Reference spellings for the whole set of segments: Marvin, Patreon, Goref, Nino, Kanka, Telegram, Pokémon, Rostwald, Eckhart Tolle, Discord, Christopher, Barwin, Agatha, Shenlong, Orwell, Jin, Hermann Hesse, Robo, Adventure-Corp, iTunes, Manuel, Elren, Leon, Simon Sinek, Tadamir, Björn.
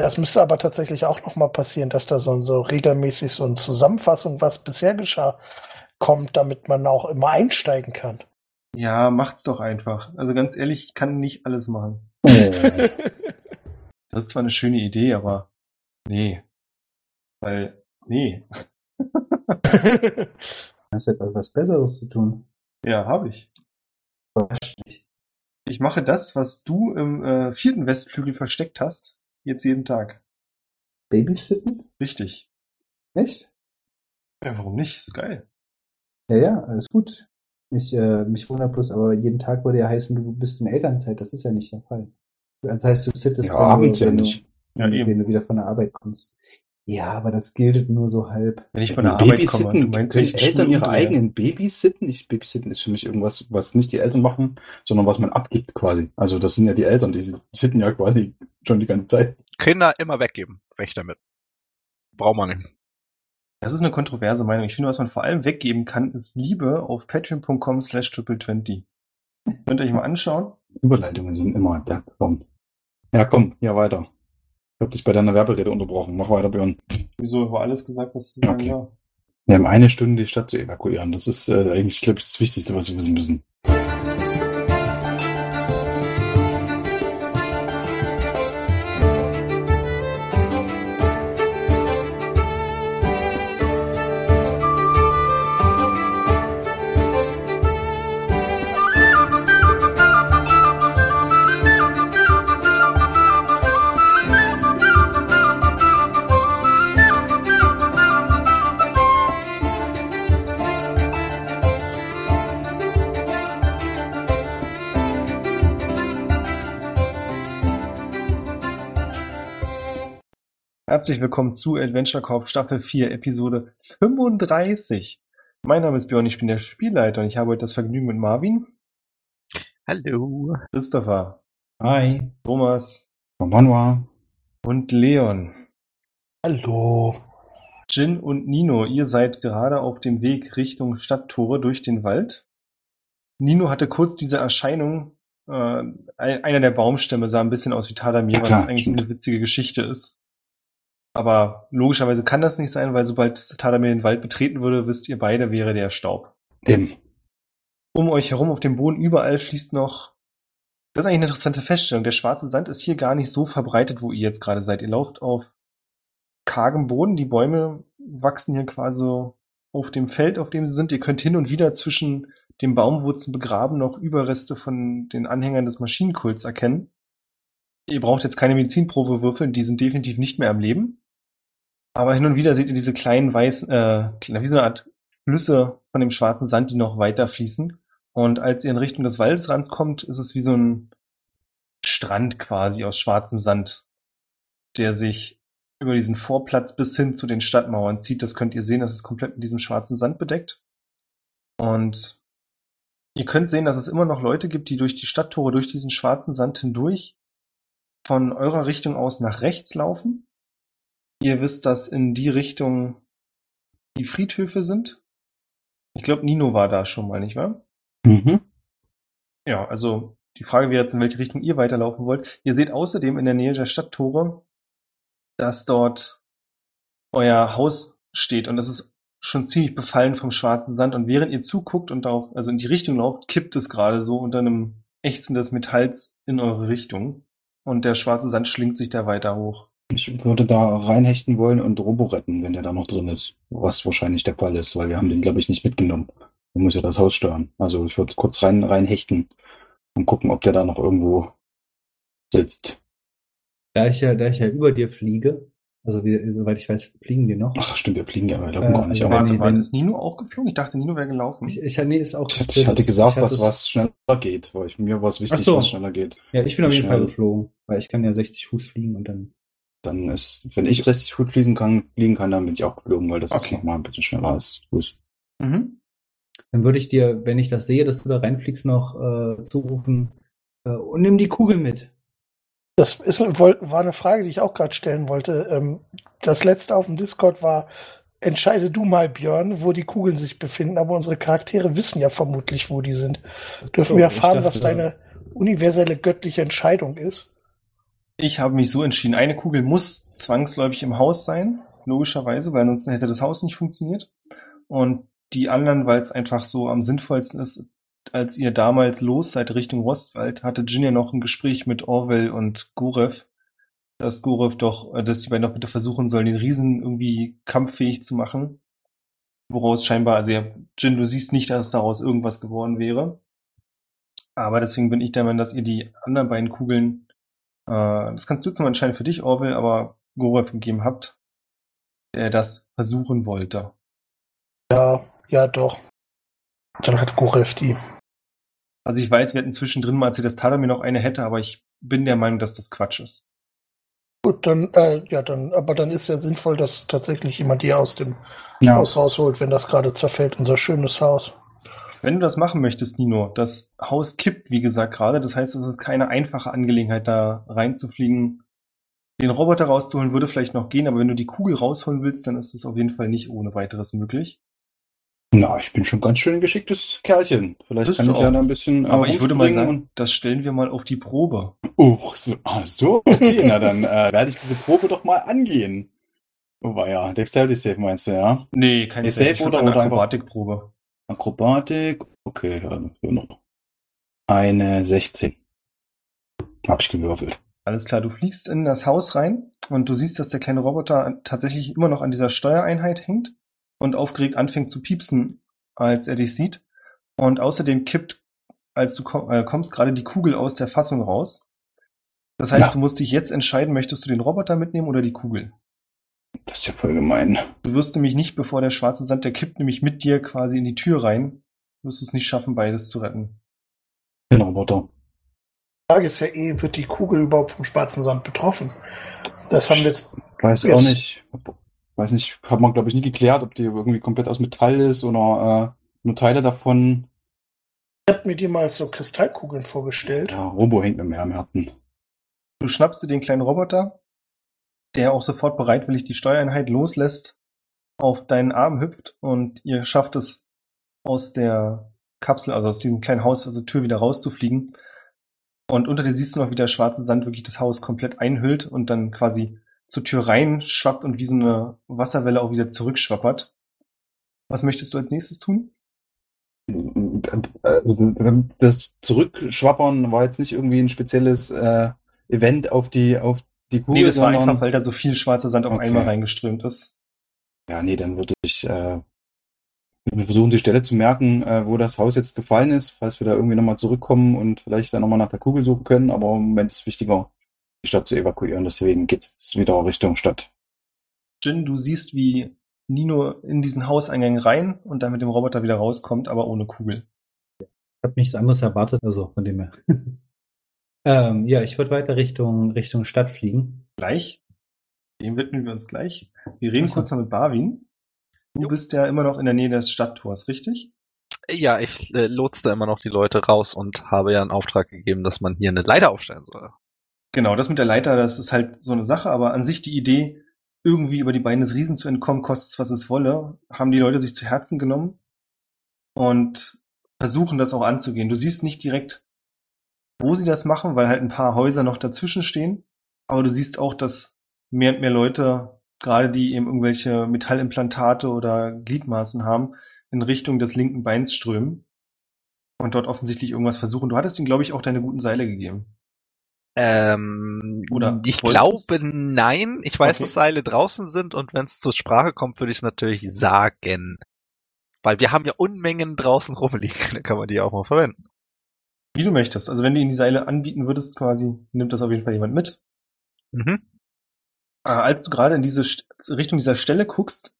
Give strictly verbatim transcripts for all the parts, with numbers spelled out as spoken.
Ja, das müsste aber tatsächlich auch nochmal passieren, dass da so, so regelmäßig so eine Zusammenfassung, was bisher geschah, kommt, damit man auch immer einsteigen kann. Ja, macht's doch einfach. Also ganz ehrlich, ich kann nicht alles machen. Das ist zwar eine schöne Idee, aber nee. Weil, nee. Hast du etwas Besseres zu tun? Ja, habe ich. Ich mache das, was du im äh, vierten Westflügel versteckt hast, jetzt jeden Tag. Babysitten? Richtig. Echt? Ja, warum nicht? Ist geil. Ja, ja, alles gut. Ich, äh, mich wundert bloß, aber jeden Tag würde ja heißen, du bist in Elternzeit. Das ist ja nicht der Fall. Das heißt, du sittest, ja, wenn, du, wenn, du, ja, wenn du wieder von der Arbeit kommst. Ja, aber das gilt nur so halb. Wenn ich von der Arbeit komme, du meinst, wenn Eltern ihre eigenen Babysitten, ich, Babysitten ist für mich irgendwas, was nicht die Eltern machen, sondern was man abgibt quasi. Also das sind ja die Eltern, die sitten ja quasi schon die ganze Zeit. Kinder immer weggeben, recht damit. Braucht man nicht. Das ist eine kontroverse Meinung. Ich finde, was man vor allem weggeben kann, ist Liebe auf patreon.com slash triple twenty. Könnt ihr euch mal anschauen? Überleitungen sind immer da. Komm. Ja, komm, ja, weiter. Ich hab dich bei deiner Werberede unterbrochen. Mach weiter, Björn. Wieso? War alles gesagt, was zu sagen, okay. Ja. Wir haben eine Stunde, die Stadt zu evakuieren. Das ist äh, eigentlich, glaube ich, das Wichtigste, was wir wissen müssen. Herzlich willkommen zu Adventure-Corp Staffel vier, Episode fünfunddreißig. Mein Name ist Björn, ich bin der Spielleiter und ich habe heute das Vergnügen mit Marvin. Hallo. Christopher. Hi. Thomas. Manuel. Und Leon. Hallo. Jin und Nino, ihr seid gerade auf dem Weg Richtung Stadttore durch den Wald. Nino hatte kurz diese Erscheinung, äh, einer der Baumstämme sah ein bisschen aus wie Tadamir, was eigentlich eine witzige Geschichte ist. Aber logischerweise kann das nicht sein, weil sobald Tadamir den Wald betreten würde, wisst ihr beide, wäre der Staub. Eben. Um euch herum auf dem Boden überall fließt noch... Das ist eigentlich eine interessante Feststellung. Der schwarze Sand ist hier gar nicht so verbreitet, wo ihr jetzt gerade seid. Ihr lauft auf kargem Boden. Die Bäume wachsen hier quasi auf dem Feld, auf dem sie sind. Ihr könnt hin und wieder zwischen den Baumwurzeln begraben noch Überreste von den Anhängern des Maschinenkults erkennen. Ihr braucht jetzt keine Medizinprobe würfeln, die sind definitiv nicht mehr am Leben. Aber hin und wieder seht ihr diese kleinen weißen, äh, wie so eine Art Flüsse von dem schwarzen Sand, die noch weiter fließen. Und als ihr in Richtung des Waldes rankommt, ist es wie so ein Strand quasi aus schwarzem Sand, der sich über diesen Vorplatz bis hin zu den Stadtmauern zieht. Das könnt ihr sehen, das ist komplett mit diesem schwarzen Sand bedeckt. Und ihr könnt sehen, dass es immer noch Leute gibt, die durch die Stadttore, durch diesen schwarzen Sand hindurch von eurer Richtung aus nach rechts laufen. Ihr wisst, dass in die Richtung die Friedhöfe sind. Ich glaube, Nino war da schon mal, nicht wahr? Mhm. Ja, also die Frage wäre jetzt, in welche Richtung ihr weiterlaufen wollt. Ihr seht außerdem in der Nähe der Stadttore, dass dort euer Haus steht und das ist schon ziemlich befallen vom schwarzen Sand und während ihr zuguckt und auch, also in die Richtung lauft, kippt es gerade so unter einem Ächzen des Metalls in eure Richtung. Und der schwarze Sand schlingt sich da weiter hoch. Ich würde da reinhechten wollen und Robo retten, wenn der da noch drin ist. Was wahrscheinlich der Fall ist, weil wir haben den, glaube ich, nicht mitgenommen. Der muss ja das Haus steuern. Also ich würde kurz rein reinhechten und gucken, ob der da noch irgendwo sitzt. Da ich ja, da ich ja über dir fliege, also wie, soweit ich weiß, fliegen wir noch. Ach stimmt, wir fliegen ja, wir laufen äh, gar nicht. Aber warte, warte, ist Nino auch geflogen? Ich dachte, Nino wäre gelaufen. Ich, ich, nee, ist auch ich, hatte, ich hatte gesagt, ich was, hatte was schneller geht, weil ich, mir war es wichtig, so. Was schneller geht. Ja, ich bin auf jeden Fall geflogen, weil ich kann ja sechzig Fuß fliegen und dann... Dann ist, wenn ich sechzig Fuß fliegen kann, fliegen kann, dann bin ich auch geflogen, weil das okay. Ist nochmal ein bisschen schneller als Fuß. Mhm. Dann würde ich dir, wenn ich das sehe, dass du da reinfliegst, noch äh, zurufen äh, und nimm die Kugel mit. Das ist, war eine Frage, die ich auch gerade stellen wollte. Das letzte auf dem Discord war, entscheide du mal, Björn, wo die Kugeln sich befinden, aber unsere Charaktere wissen ja vermutlich, wo die sind. Dürfen so, wir erfahren, dachte, was deine universelle göttliche Entscheidung ist? Ich habe mich so entschieden. Eine Kugel muss zwangsläufig im Haus sein, logischerweise, weil ansonsten hätte das Haus nicht funktioniert. Und die anderen, weil es einfach so am sinnvollsten ist, als ihr damals los seid Richtung Rostwald, hatte Jin ja noch ein Gespräch mit Orwell und Goref, dass Goref doch, dass die beiden doch bitte versuchen sollen, den Riesen irgendwie kampffähig zu machen. Woraus scheinbar, also ja, Jin, du siehst nicht, dass daraus irgendwas geworden wäre. Aber deswegen bin ich der Meinung, dass ihr die anderen beiden Kugeln, äh, das kannst du zum Anschein für dich, Orwell, aber Goref gegeben habt, der das versuchen wollte. Ja, ja doch. Dann hat Goref die. Also ich weiß, wir hatten zwischendrin mal erzählt, dass Tadamir noch eine hätte, aber ich bin der Meinung, dass das Quatsch ist. Gut, dann, äh, ja, dann, aber dann ist ja sinnvoll, dass tatsächlich jemand die aus dem ja. Haus rausholt, wenn das gerade zerfällt, unser schönes Haus. Wenn du das machen möchtest, Nino, das Haus kippt, wie gesagt, gerade. Das heißt, es ist keine einfache Angelegenheit, da reinzufliegen. Den Roboter rauszuholen würde vielleicht noch gehen, aber wenn du die Kugel rausholen willst, dann ist es auf jeden Fall nicht ohne weiteres möglich. Na, ich bin schon ganz schön ein geschicktes Kerlchen. Vielleicht das kann ich auch. Ja da ein bisschen... Aber ich würde mal sagen, das stellen wir mal auf die Probe. Och, so, ah, so okay, na dann äh, werde ich diese Probe doch mal angehen. Oh, war ja, Dexterity Save meinst du, ja? Nee, kein Save, Save oder, oder eine Akrobatikprobe. Akrobatik, okay, dann noch eine sechzehn. Hab ich gewürfelt. Alles klar, du fliegst in das Haus rein und du siehst, dass der kleine Roboter tatsächlich immer noch an dieser Steuereinheit hängt und aufgeregt anfängt zu piepsen, als er dich sieht. Und außerdem kippt, als du komm, äh, kommst, gerade die Kugel aus der Fassung raus. Das heißt, ja. Du musst dich jetzt entscheiden, möchtest du den Roboter mitnehmen oder die Kugel? Das ist ja voll gemein. Du wirst nämlich nicht, bevor der schwarze Sand, der kippt nämlich mit dir quasi in die Tür rein, wirst du es nicht schaffen, beides zu retten. Den Roboter. Die Frage ist ja eh, wird die Kugel überhaupt vom schwarzen Sand betroffen? Das haben wir jetzt... Weiß jetzt auch nicht. Weiß nicht, hat man glaube ich nie geklärt, ob die irgendwie komplett aus Metall ist oder äh, nur Teile davon. Ich habe mir die mal so Kristallkugeln vorgestellt. Ja, Robo hängt mir mehr am Herzen. Du schnappst dir den kleinen Roboter, der auch sofort bereitwillig die Steuereinheit loslässt, auf deinen Arm hüpft und ihr schafft es aus der Kapsel, also aus diesem kleinen Haus, also Tür wieder rauszufliegen. Und unter dir siehst du noch, wie der schwarze Sand wirklich das Haus komplett einhüllt und dann quasi zur Tür rein schwappt und wie so eine Wasserwelle auch wieder zurückschwappert. Was möchtest du als nächstes tun? Das Zurückschwappern war jetzt nicht irgendwie ein spezielles äh, Event auf die, auf die Kugel. Nee, das war einfach, weil da so viel schwarzer Sand auf okay. einmal reingeströmt ist. Ja, nee, dann würde ich äh, versuchen, die Stelle zu merken, äh, wo das Haus jetzt gefallen ist, falls wir da irgendwie nochmal zurückkommen und vielleicht dann nochmal nach der Kugel suchen können, aber im Moment ist es wichtiger, die Stadt zu evakuieren, deswegen geht es wieder Richtung Stadt. Jin, du siehst, wie Nino in diesen Hauseingang rein und dann mit dem Roboter wieder rauskommt, aber ohne Kugel. Ich habe nichts anderes erwartet, also von dem her. ähm, ja, ich würde weiter Richtung, Richtung Stadt fliegen. Gleich. Dem widmen wir uns gleich. Wir reden also. kurz noch mit Barwin. Du jo. bist ja immer noch in der Nähe des Stadttors, richtig? Ja, ich äh, lotse da immer noch die Leute raus und habe ja einen Auftrag gegeben, dass man hier eine Leiter aufstellen soll. Genau, das mit der Leiter, das ist halt so eine Sache, aber an sich die Idee, irgendwie über die Beine des Riesen zu entkommen, kostet es, was es wolle, haben die Leute sich zu Herzen genommen und versuchen das auch anzugehen. Du siehst nicht direkt, wo sie das machen, weil halt ein paar Häuser noch dazwischen stehen, aber du siehst auch, dass mehr und mehr Leute, gerade die eben irgendwelche Metallimplantate oder Gliedmaßen haben, in Richtung des linken Beins strömen und dort offensichtlich irgendwas versuchen. Du hattest ihnen, glaube ich, auch deine guten Seile gegeben. Ähm, Oder ich wolltest? glaube, nein. Ich weiß, okay. dass Seile draußen sind und wenn es zur Sprache kommt, würde ich es natürlich sagen. Weil wir haben ja Unmengen draußen rumliegen, da kann man die auch mal verwenden. Wie du möchtest. Also wenn du ihnen die Seile anbieten würdest, quasi, nimmt das auf jeden Fall jemand mit. Mhm. Als du gerade in diese St- Richtung dieser Stelle guckst,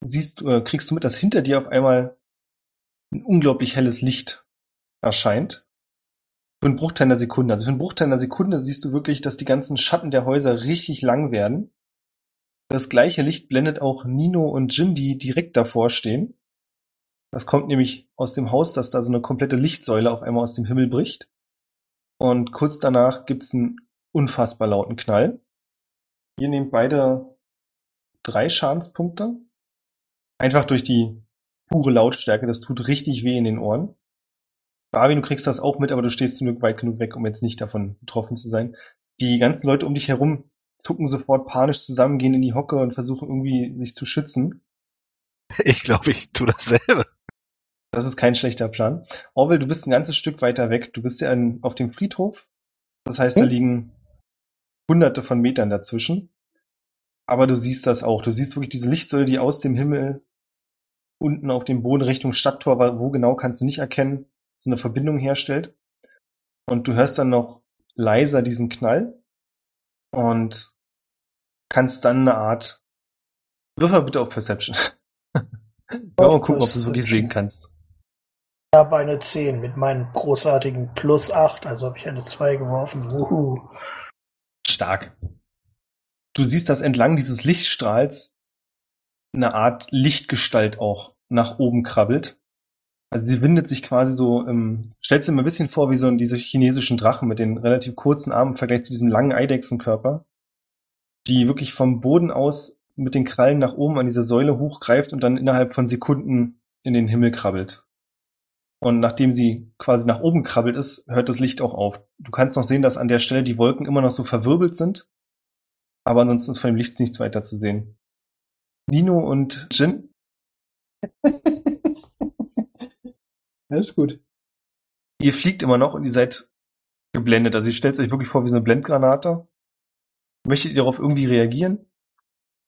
siehst du, äh, kriegst du mit, dass hinter dir auf einmal ein unglaublich helles Licht erscheint. Für einen Bruchteil einer Sekunde. Also für einen Bruchteil einer Sekunde siehst du wirklich, dass die ganzen Schatten der Häuser richtig lang werden. Das gleiche Licht blendet auch Nino und Jin, die direkt davor stehen. Das kommt nämlich aus dem Haus, dass da so eine komplette Lichtsäule auf einmal aus dem Himmel bricht. Und kurz danach gibt's einen unfassbar lauten Knall. Ihr nehmt beide drei Schadenspunkte. Einfach durch die pure Lautstärke. Das tut richtig weh in den Ohren. Barwin, du kriegst das auch mit, aber du stehst zum Glück weit genug weg, um jetzt nicht davon betroffen zu sein. die ganzen Leute um dich herum zucken sofort panisch zusammen, gehen in die Hocke und versuchen irgendwie sich zu schützen. Ich glaube, ich tue dasselbe. Das ist kein schlechter Plan. Orwell, du bist ein ganzes Stück weiter weg. Du bist ja an, auf dem Friedhof. Das heißt, hm? da liegen hunderte von Metern dazwischen. Aber du siehst das auch. Du siehst wirklich diese Lichtsäule, die aus dem Himmel unten auf dem Boden Richtung Stadttor, wo genau kannst du nicht erkennen, so eine Verbindung herstellt. Und du hörst dann noch leiser diesen Knall und kannst dann eine Art... Wirf mal bitte auf Perception. Ja, mal gucken, ob du es wirklich sehen kannst. Ich habe eine zehn mit meinem großartigen Plus acht, also habe ich eine zwei geworfen. Uhu. Stark. Du siehst, dass entlang dieses Lichtstrahls eine Art Lichtgestalt auch nach oben krabbelt. Also sie windet sich quasi so, ähm, stellst dir mal ein bisschen vor, wie so diese chinesischen Drachen mit den relativ kurzen Armen im Vergleich zu diesem langen Eidechsenkörper, die wirklich vom Boden aus mit den Krallen nach oben an dieser Säule hochgreift und dann innerhalb von Sekunden in den Himmel krabbelt. Und nachdem sie quasi nach oben krabbelt ist, hört das Licht auch auf. Du kannst noch sehen, dass an der Stelle die Wolken immer noch so verwirbelt sind, aber ansonsten ist von dem Licht nichts weiter zu sehen. Nino und Jin? Alles gut. Ihr fliegt immer noch und ihr seid geblendet. Also ihr stellt euch wirklich vor wie so eine Blendgranate. Möchtet ihr darauf irgendwie reagieren?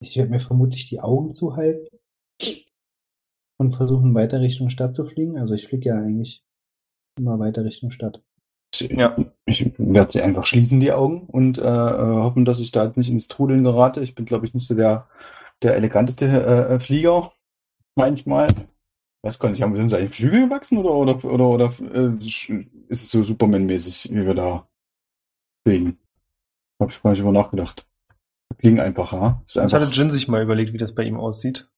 Ich werde mir vermutlich die Augen zuhalten und versuchen, weiter Richtung Stadt zu fliegen. Also ich fliege ja eigentlich immer weiter Richtung Stadt. Ja. Ich werde sie einfach schließen, die Augen, und äh, hoffen, dass ich da nicht ins Trudeln gerate. Ich bin, glaube ich, nicht so der, der eleganteste äh, Flieger manchmal. Was kann ich, haben wir seine Flügel gewachsen oder, oder, oder, oder äh, ist es so Superman-mäßig, wie wir da fliegen? Habe ich gar nicht über nachgedacht. Wir fliegen einfach, ja? Ist einfach... Das hatte Jin sich mal überlegt, wie das bei ihm aussieht.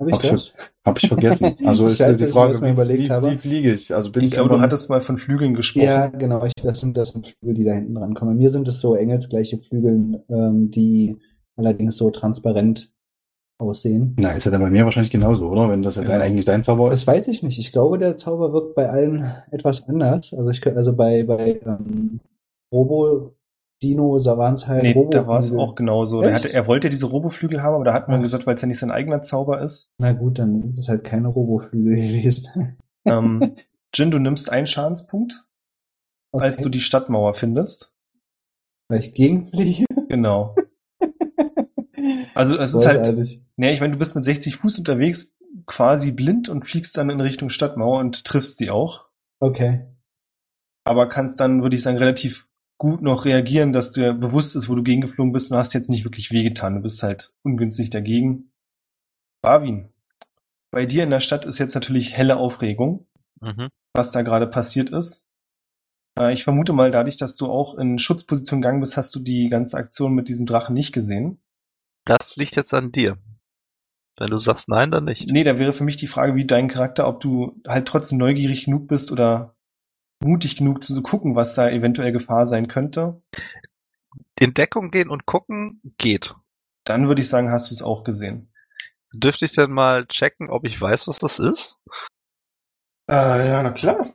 Habe ich, hab ich, hab ich vergessen. Also ist ja die Frage, wie, wie, wie, wie fliege ich? Also bin ich, ich glaube, du hattest mal von Flügeln gesprochen. Ja, genau. Ich, das, sind, das sind Flügel, die da hinten dran kommen. Mir sind es so engelsgleiche Flügel, ähm, die allerdings so transparent aussehen. Na, ist ja dann bei mir wahrscheinlich genauso, oder? Wenn das ja dein, eigentlich dein Zauber ist. Das weiß ich nicht. Ich glaube, der Zauber wirkt bei allen etwas anders. Also ich also bei, bei ähm, Robo... Dino, Savans halt. Nee, Robo- da war es auch genauso. Er, hatte, er wollte diese Roboflügel haben, aber da hat man gesagt, weil es ja nicht sein eigener Zauber ist. Na gut, dann ist es halt keine Roboflügel gewesen. Ähm, Jin, du nimmst einen Schadenspunkt, okay, als du die Stadtmauer findest. Weil ich gegenfliege? Genau. Also es ist halt, nee, ich meine, du bist mit sechzig Fuß unterwegs, quasi blind, und fliegst dann in Richtung Stadtmauer und triffst sie auch. Okay. Aber kannst dann, würde ich sagen, relativ gut noch reagieren, dass dir bewusst ist, wo du gegengeflogen bist, und hast jetzt nicht wirklich wehgetan. Du bist halt ungünstig dagegen. Barwin, bei dir in der Stadt ist jetzt natürlich helle Aufregung, mhm, was da gerade passiert ist. Äh, ich vermute mal, dadurch, dass du auch in Schutzposition gegangen bist, hast du die ganze Aktion mit diesem Drachen nicht gesehen. Das liegt jetzt an dir. Wenn du sagst nein, dann nicht. Nee, da wäre für mich die Frage, wie dein Charakter, ob du halt trotzdem neugierig genug bist oder mutig genug zu gucken, was da eventuell Gefahr sein könnte. In Deckung gehen und gucken geht. Dann würde ich sagen, hast du es auch gesehen. Dürfte ich denn mal checken, ob ich weiß, was das ist? Äh, ja, na klar.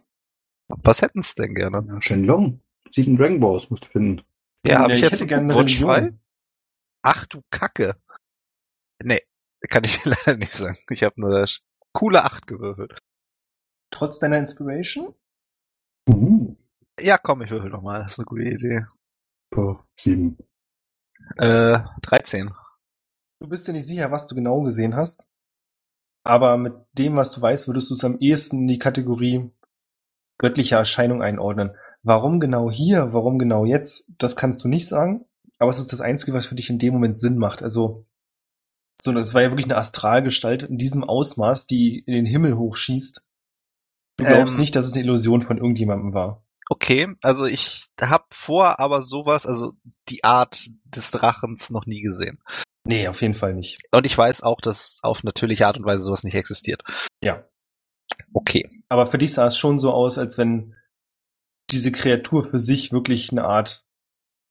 Was hätten's denn gerne? Ja, Shenlong. Sieben Dragon Balls musst du finden. Ja, ja, hab ich, ich jetzt hätte gerne Wunsch frei? Ach du Kacke. Nee, kann ich leider nicht sagen. Ich habe eine coole acht gewürfelt. Trotz deiner Inspiration? Mhm. Ja, komm, ich würfel nochmal. Das ist eine gute Idee. Oh, sieben. Äh, dreizehn. Du bist dir nicht sicher, was du genau gesehen hast. Aber mit dem, was du weißt, würdest du es am ehesten in die Kategorie göttliche Erscheinung einordnen. Warum genau hier, warum genau jetzt, das kannst du nicht sagen. Aber es ist das Einzige, was für dich in dem Moment Sinn macht. Also, so, das war ja wirklich eine Astralgestalt in diesem Ausmaß, die in den Himmel hochschießt. Du glaubst ähm, nicht, dass es eine Illusion von irgendjemandem war. Okay, also ich habe vor, aber sowas, also die Art des Drachens noch nie gesehen. Nee, auf jeden Fall nicht. Und ich weiß auch, dass auf natürliche Art und Weise sowas nicht existiert. Ja. Okay. Aber für dich sah es schon so aus, als wenn diese Kreatur für sich wirklich eine Art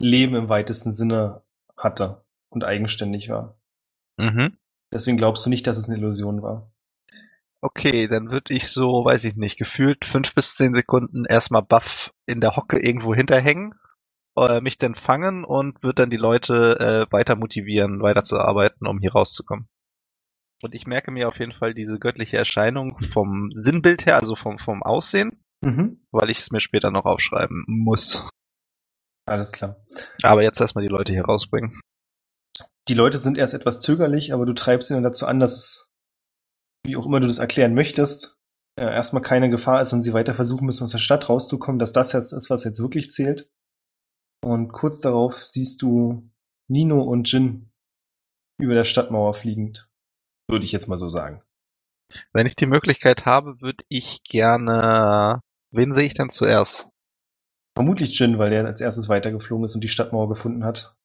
Leben im weitesten Sinne hatte und eigenständig war. Mhm. Deswegen glaubst du nicht, dass es eine Illusion war. Okay, dann würde ich so, weiß ich nicht, gefühlt fünf bis zehn Sekunden erstmal buff in der Hocke irgendwo hinterhängen, äh, mich denn fangen und wird dann die Leute äh, weiter motivieren, weiterzuarbeiten, um hier rauszukommen. Und ich merke mir auf jeden Fall diese göttliche Erscheinung vom Sinnbild her, also vom, vom Aussehen, mhm. weil ich es mir später noch aufschreiben muss. Alles klar. Aber jetzt erstmal die Leute hier rausbringen. Die Leute sind erst etwas zögerlich, aber du treibst ihnen dazu an, dass es, wie auch immer du das erklären möchtest, äh, erstmal keine Gefahr ist und sie weiter versuchen müssen, aus der Stadt rauszukommen, dass das jetzt ist, was jetzt wirklich zählt. Und kurz darauf siehst du Nino und Jin über der Stadtmauer fliegend. Würde ich jetzt mal so sagen. Wenn ich die Möglichkeit habe, würde ich gerne... Wen sehe ich denn zuerst? Vermutlich Jin, weil der als erstes weitergeflogen ist und die Stadtmauer gefunden hat.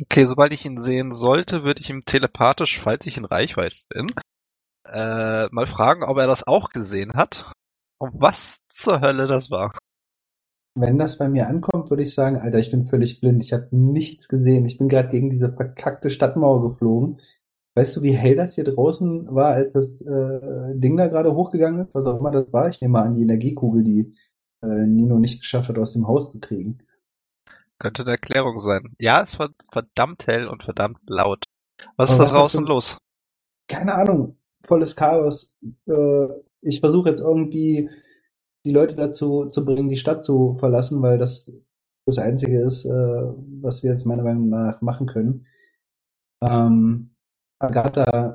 Okay, sobald ich ihn sehen sollte, würde ich ihm telepathisch, falls ich in Reichweite bin, äh, mal fragen, ob er das auch gesehen hat und was zur Hölle das war. Wenn das bei mir ankommt, würde ich sagen, Alter, ich bin völlig blind, ich habe nichts gesehen, ich bin gerade gegen diese verkackte Stadtmauer geflogen. Weißt du, wie hell das hier draußen war, als das äh, Ding da gerade hochgegangen ist? Was auch immer das war, ich nehme mal an, die Energiekugel, die äh, Nino nicht geschafft hat, aus dem Haus zu kriegen. Könnte eine Erklärung sein. Ja, es war verdammt hell und verdammt laut. Was ist da draußen los? Keine Ahnung. Volles Chaos. Äh, ich versuche jetzt irgendwie die Leute dazu zu bringen, die Stadt zu verlassen, weil das das Einzige ist, äh, was wir jetzt meiner Meinung nach machen können. Ähm, Agatha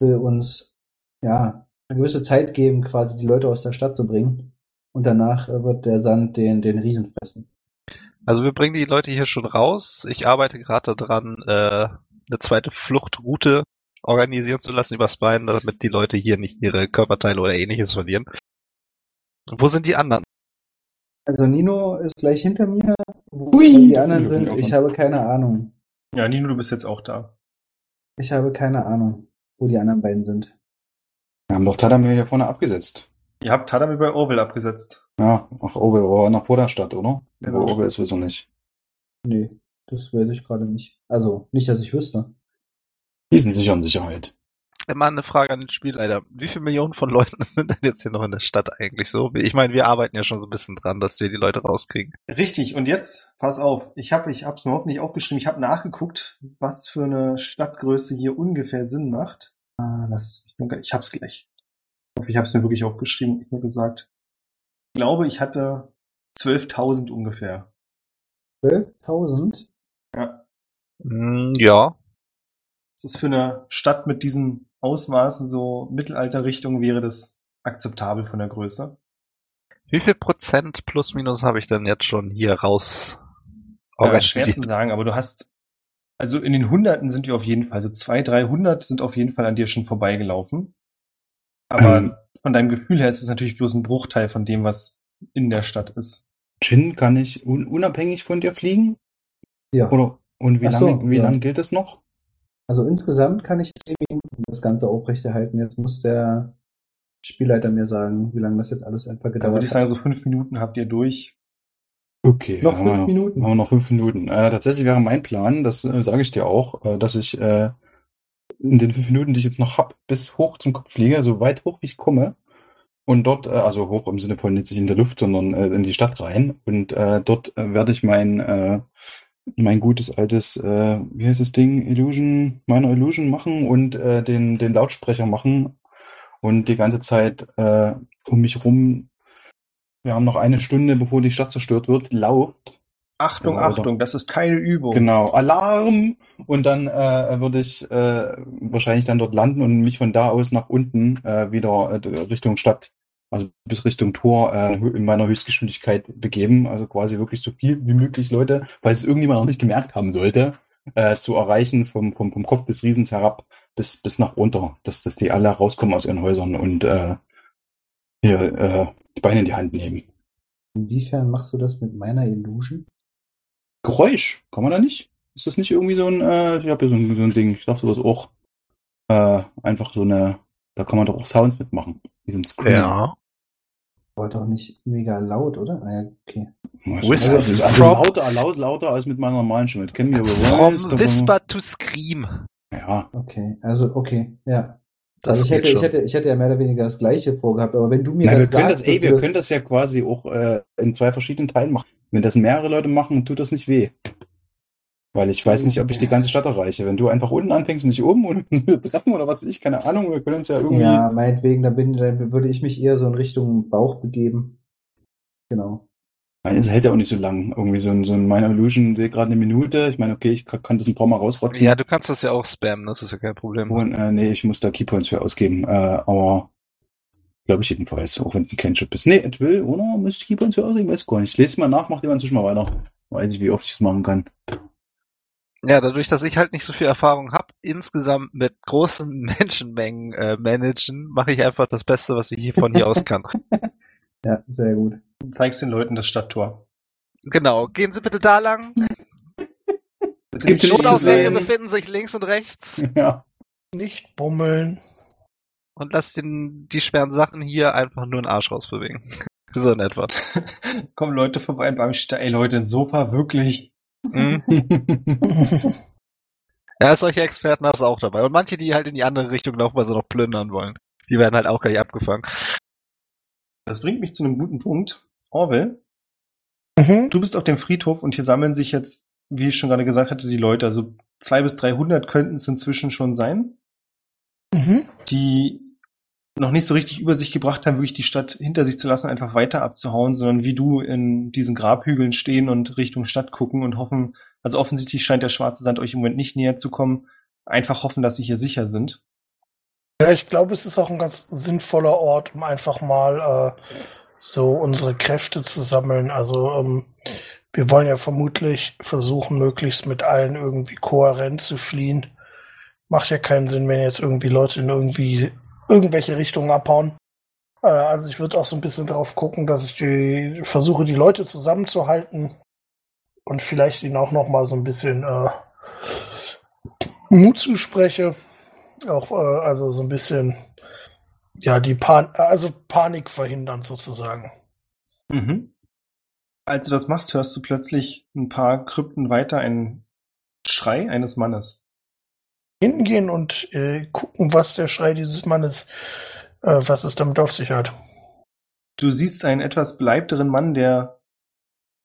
will uns ja eine gewisse Zeit geben, quasi die Leute aus der Stadt zu bringen. Und danach äh, wird der Sand den, den Riesen fressen. Also wir bringen die Leute hier schon raus. Ich arbeite gerade daran, äh, eine zweite Fluchtroute organisieren zu lassen übers Bein, damit die Leute hier nicht ihre Körperteile oder Ähnliches verlieren. Und wo sind die anderen? Also Nino ist gleich hinter mir. Wo Ui, die anderen sind, ich habe keine Ahnung. Ja, Nino, du bist jetzt auch da. Ich habe keine Ahnung, wo die anderen beiden sind. Wir haben doch Tadamir hier vorne abgesetzt. Ihr habt Tadamir bei Orwell abgesetzt. Ja, nach Orwell, aber nach vor der Stadt, oder? Ja, aber Orwell ist wieso nicht? Nee, das weiß ich gerade nicht. Also, nicht, dass ich wüsste. Die sind sicher in Sicherheit. Immer eine Frage an den Spielleiter. Wie viele Millionen von Leuten sind denn jetzt hier noch in der Stadt eigentlich so? Ich meine, wir arbeiten ja schon so ein bisschen dran, dass wir die Leute rauskriegen. Richtig, und jetzt, pass auf, ich habe ich hab's überhaupt nicht aufgeschrieben, ich habe nachgeguckt, was für eine Stadtgröße hier ungefähr Sinn macht. Ah, lass es mich, ich hab's gleich. Ich habe es mir wirklich aufgeschrieben, ich habe gesagt. Ich glaube, ich hatte zwölftausend ungefähr. zwölftausend? Ja. Mm, ja. Das ist für eine Stadt mit diesen Ausmaßen, so Mittelalterrichtung, wäre das akzeptabel von der Größe. Wie viel Prozent plus minus habe ich denn jetzt schon hier raus organisiert? Ja, schwer zu sagen, aber du hast, also in den Hunderten sind wir auf jeden Fall, also zweihundert, dreihundert sind auf jeden Fall an dir schon vorbeigelaufen. Aber ähm, von deinem Gefühl her ist es natürlich bloß ein Bruchteil von dem, was in der Stadt ist. Jin, kann ich un- unabhängig von dir fliegen? Ja. Oder, und wie lange so, wie ja. lang gilt das noch? Also insgesamt kann ich zehn Minuten das Ganze aufrechterhalten. Jetzt muss der Spielleiter mir sagen, wie lange das jetzt alles einfach gedauert hat. Würde ich sagen, so fünf Minuten habt ihr durch. Okay. Noch fünf noch, Minuten? Haben wir noch fünf Minuten. Äh, tatsächlich wäre mein Plan, das äh, sage ich dir auch, äh, dass ich... Äh, in den fünf Minuten, die ich jetzt noch habe, bis hoch zum Kopf fliege, so weit hoch, wie ich komme. Und dort, also hoch im Sinne von nicht in der Luft, sondern in die Stadt rein. Und äh, dort äh, werde ich mein äh, mein gutes altes, äh, wie heißt das Ding, Illusion, meine Illusion machen und äh, den, den Lautsprecher machen. Und die ganze Zeit äh, um mich rum, wir haben noch eine Stunde, bevor die Stadt zerstört wird, laut. Achtung, ja, Achtung, das ist keine Übung. Genau, Alarm! Und dann äh, würde ich äh, wahrscheinlich dann dort landen und mich von da aus nach unten äh, wieder äh, Richtung Stadt, also bis Richtung Tor äh, in meiner Höchstgeschwindigkeit begeben. Also quasi wirklich so viel wie möglich Leute, falls es irgendjemand noch nicht gemerkt haben sollte, äh, zu erreichen vom, vom, vom Kopf des Riesens herab bis, bis nach runter, dass, dass die alle rauskommen aus ihren Häusern und äh, hier äh, die Beine in die Hand nehmen. Inwiefern machst du das mit meiner Illusion? Geräusch, kann man da nicht? Ist das nicht irgendwie so ein, äh, ich habe hier so ein, so ein Ding, ich dachte, das auch äh, einfach so eine, da kann man doch auch Sounds mitmachen, diesen Screen. Ja. War doch nicht mega laut, oder? Ah, okay. Also, also, also lauter, laut, lauter als mit meiner normalen Stimme. Kennen wir From weiß, Whisper man... to Scream. Ja. Okay, also, okay, ja. Das also ich, hätte, ich, hätte, ich hätte ja mehr oder weniger das gleiche vorgehabt, aber wenn du mir Nein, das wir sagst... Können das, ey, wir können das ja quasi auch äh, in zwei verschiedenen Teilen machen. Wenn das mehrere Leute machen, tut das nicht weh. Weil ich weiß nicht, ob ich die ganze Stadt erreiche. Wenn du einfach unten anfängst und nicht oben und Treppen oder was weiß ich, keine Ahnung, wir können uns ja irgendwie... Ja, meinetwegen, dann, bin, dann würde ich mich eher so in Richtung Bauch begeben. Genau. Es hält ja auch nicht so lang. Irgendwie so ein, so ein Minor Illusion, sehe gerade eine Minute. Ich meine, okay, ich kann das ein paar Mal rausrotzen. Ja, du kannst das ja auch spammen, das ist ja kein Problem. Und, äh, nee, ich muss da Keypoints für ausgeben. Äh, aber glaube ich jedenfalls, auch wenn es ein Cantrip ist. Nee, it will, oder? Müsste Keypoints für ausgeben? Weiß gar nicht. Ich lese mal nach, macht jemand inzwischen mal weiter. Weiß ich, wie oft ich das machen kann. Ja, dadurch, dass ich halt nicht so viel Erfahrung habe, insgesamt mit großen Menschenmengen äh, managen, mache ich einfach das Beste, was ich hier von hier aus kann. Ja, sehr gut. Du zeigst den Leuten das Stadttor. Genau, gehen Sie bitte da lang. Es gibt Notausgänge, befinden sich links und rechts. Ja. Nicht bummeln. Und lass den, die schweren Sachen hier einfach nur den Arsch rausbewegen. So in etwa. Kommen Leute vorbei beim Stall. Ey Leute, in Sopa, wirklich. Ja, solche Experten hast du auch dabei. Und manche, die halt in die andere Richtung laufen, weil sie noch plündern wollen. Die werden halt auch gleich abgefangen. Das bringt mich zu einem guten Punkt. Orwell, mhm. Du bist auf dem Friedhof und hier sammeln sich jetzt, wie ich schon gerade gesagt hatte, die Leute. Also zwei bis dreihundert könnten es inzwischen schon sein, mhm. Die noch nicht so richtig über sich gebracht haben, wirklich die Stadt hinter sich zu lassen, einfach weiter abzuhauen, sondern wie du in diesen Grabhügeln stehen und Richtung Stadt gucken und hoffen, also offensichtlich scheint der schwarze Sand euch im Moment nicht näher zu kommen, einfach hoffen, dass sie hier sicher sind. Ja, ich glaube, es ist auch ein ganz sinnvoller Ort, um einfach mal äh, so unsere Kräfte zu sammeln. Also ähm, wir wollen ja vermutlich versuchen, möglichst mit allen irgendwie kohärent zu fliehen. Macht ja keinen Sinn, wenn jetzt irgendwie Leute in irgendwie irgendwelche Richtungen abhauen. Äh, also ich würde auch so ein bisschen drauf gucken, dass ich die, versuche, die Leute zusammenzuhalten und vielleicht ihnen auch noch mal so ein bisschen äh, Mut zuspreche. Auch äh, also so ein bisschen ja die Pan- also Panik verhindern sozusagen. Mhm. Als du das machst, hörst du plötzlich ein paar Krypten weiter einen Schrei eines Mannes. Hingehen und äh, gucken, was der Schrei dieses Mannes, äh, was es damit auf sich hat. Du siehst einen etwas beleibteren Mann, der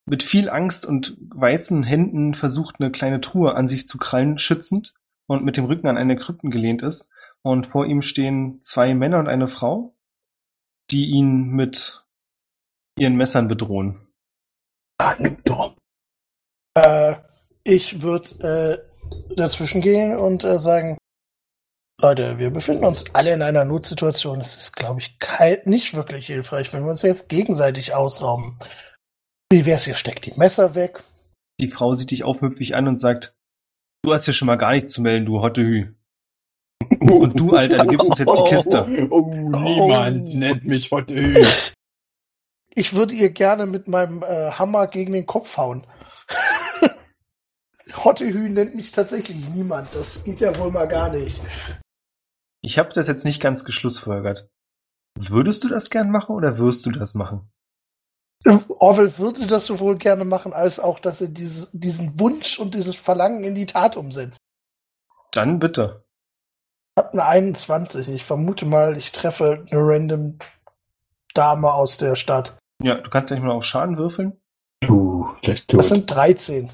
mit viel Angst und weißen Händen versucht, eine kleine Truhe an sich zu krallen, schützend und mit dem Rücken an eine Krypten gelehnt ist. Und vor ihm stehen zwei Männer und eine Frau, die ihn mit ihren Messern bedrohen. Ah, nimm doch. Äh, ich würde, äh, dazwischen gehen und äh, sagen, Leute, wir befinden uns alle in einer Notsituation. Es ist, glaube ich, kei- nicht wirklich hilfreich, wenn wir uns jetzt gegenseitig ausrauben. Wie wär's, ihr steckt die Messer weg? Die Frau sieht dich aufmüpfig an und sagt, du hast ja schon mal gar nichts zu melden, du Hottehü. Und du, Alter, du gibst uns jetzt die Kiste. Oh, oh, niemand oh. nennt mich Hottehü. Ich würde ihr gerne mit meinem äh, Hammer gegen den Kopf hauen. Hottehü nennt mich tatsächlich niemand. Das geht ja wohl mal gar nicht. Ich habe das jetzt nicht ganz geschlussfolgert. Würdest du das gern machen oder wirst du das machen? Orwell würde das sowohl gerne machen, als auch, dass er dieses, diesen Wunsch und dieses Verlangen in die Tat umsetzt. Dann bitte. Ich habe eine einundzwanzig. Ich vermute mal, ich treffe eine random Dame aus der Stadt. Ja, du kannst gleich mal auf Schaden würfeln. Uh, gleich tot. Das sind dreizehn.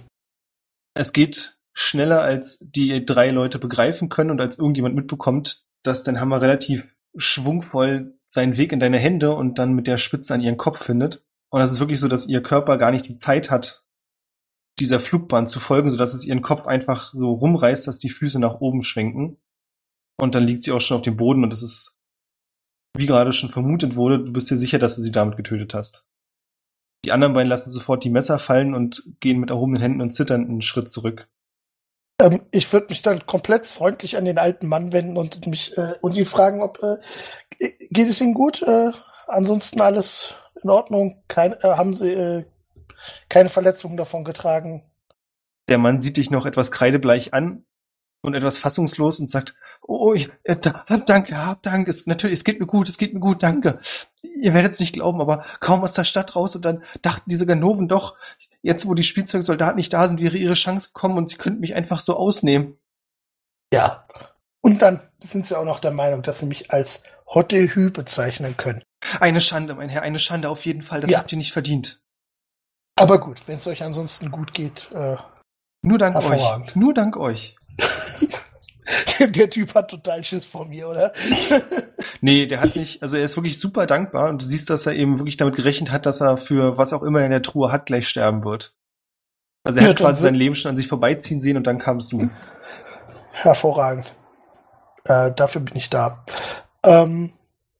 Es geht schneller, als die drei Leute begreifen können und als irgendjemand mitbekommt, dass dein Hammer relativ schwungvoll seinen Weg in deine Hände und dann mit der Spitze an ihren Kopf findet. Und das ist wirklich so, dass ihr Körper gar nicht die Zeit hat, dieser Flugbahn zu folgen, sodass es ihren Kopf einfach so rumreißt, dass die Füße nach oben schwenken. Und dann liegt sie auch schon auf dem Boden und es ist, wie gerade schon vermutet wurde, du bist dir sicher, dass du sie damit getötet hast. Die anderen beiden lassen sofort die Messer fallen und gehen mit erhobenen Händen und zitternd einen Schritt zurück. Ähm, ich würde mich dann komplett freundlich an den alten Mann wenden und mich äh, und ihn fragen, ob äh, geht es Ihnen gut? Äh, ansonsten alles in Ordnung? Kein, äh, haben Sie äh, keine Verletzungen davon getragen? Der Mann sieht dich noch etwas kreidebleich an und etwas fassungslos und sagt, oh, ich, äh, danke, hab Dank, es, natürlich, es geht mir gut, es geht mir gut, danke. Ihr werdet es nicht glauben, aber kaum aus der Stadt raus und dann dachten diese Ganoven doch, jetzt wo die Spielzeugsoldaten nicht da sind, wäre ihre Chance gekommen und sie könnten mich einfach so ausnehmen. Ja, und dann sind sie auch noch der Meinung, dass sie mich als Hottehü bezeichnen können. Eine Schande, mein Herr, eine Schande auf jeden Fall, das ja. habt ihr nicht verdient. Aber gut, wenn es euch ansonsten gut geht, äh, nur dank euch. Nur dank euch. der, der Typ hat total Schiss vor mir, oder? Nee, der hat nicht, also er ist wirklich super dankbar und du siehst, dass er eben wirklich damit gerechnet hat, dass er für was auch immer er in der Truhe hat, gleich sterben wird. Also er ja, hat quasi sein Leben schon an sich vorbeiziehen sehen und dann kamst du. Hervorragend. Äh, dafür bin ich da. Ähm,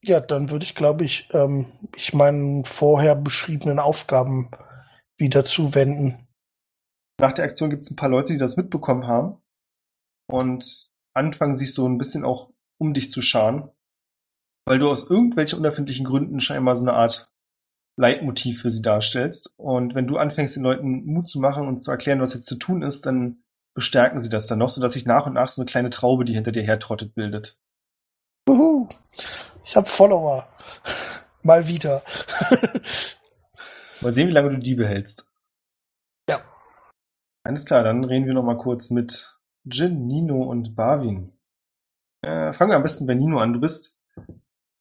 ja, dann würde ich, glaube ich, ähm, ich meinen vorher beschriebenen Aufgaben wieder zuwenden. Nach der Aktion gibt es ein paar Leute, die das mitbekommen haben und anfangen, sich so ein bisschen auch um dich zu scharen, weil du aus irgendwelchen unerfindlichen Gründen scheinbar so eine Art Leitmotiv für sie darstellst. Und wenn du anfängst, den Leuten Mut zu machen und zu erklären, was jetzt zu tun ist, dann bestärken sie das dann noch, sodass sich nach und nach so eine kleine Traube, die hinter dir hertrottet, bildet. Juhu. Ich habe Follower. Mal wieder. Mal sehen, wie lange du die behältst. Ja. Alles klar, dann reden wir noch mal kurz mit Jin, Nino und Barwin. Äh, fangen wir am besten bei Nino an. Du bist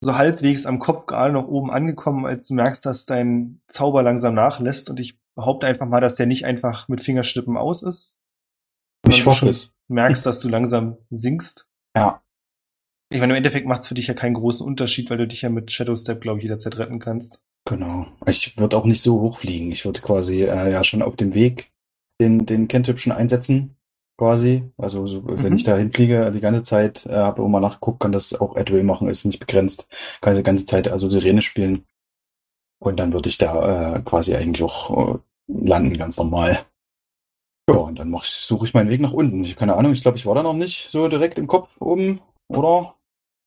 so halbwegs am Kopf gerade noch oben angekommen, als du merkst, dass dein Zauber langsam nachlässt. Und ich behaupte einfach mal, dass der nicht einfach mit Fingerschnippen aus ist. Ich hoffe es. Du merkst, dass du langsam sinkst. Ja. Ich meine, im Endeffekt macht es für dich ja keinen großen Unterschied, weil du dich ja mit Shadow Step, glaube ich, jederzeit retten kannst. Genau. Ich würde auch nicht so hochfliegen. Ich würde quasi äh, ja schon auf dem Weg den, den Cantrip schon einsetzen, quasi. Also so, mhm. wenn ich da hinfliege die ganze Zeit, äh, habe immer nachgeguckt, kann das auch Adway machen, ist nicht begrenzt. Kann die ganze Zeit also Sirene spielen. Und dann würde ich da äh, quasi eigentlich auch äh, landen, ganz normal. Ja, und dann mach ich, suche ich meinen Weg nach unten. Ich habe keine Ahnung, ich glaube, ich war da noch nicht so direkt im Kopf oben, oder?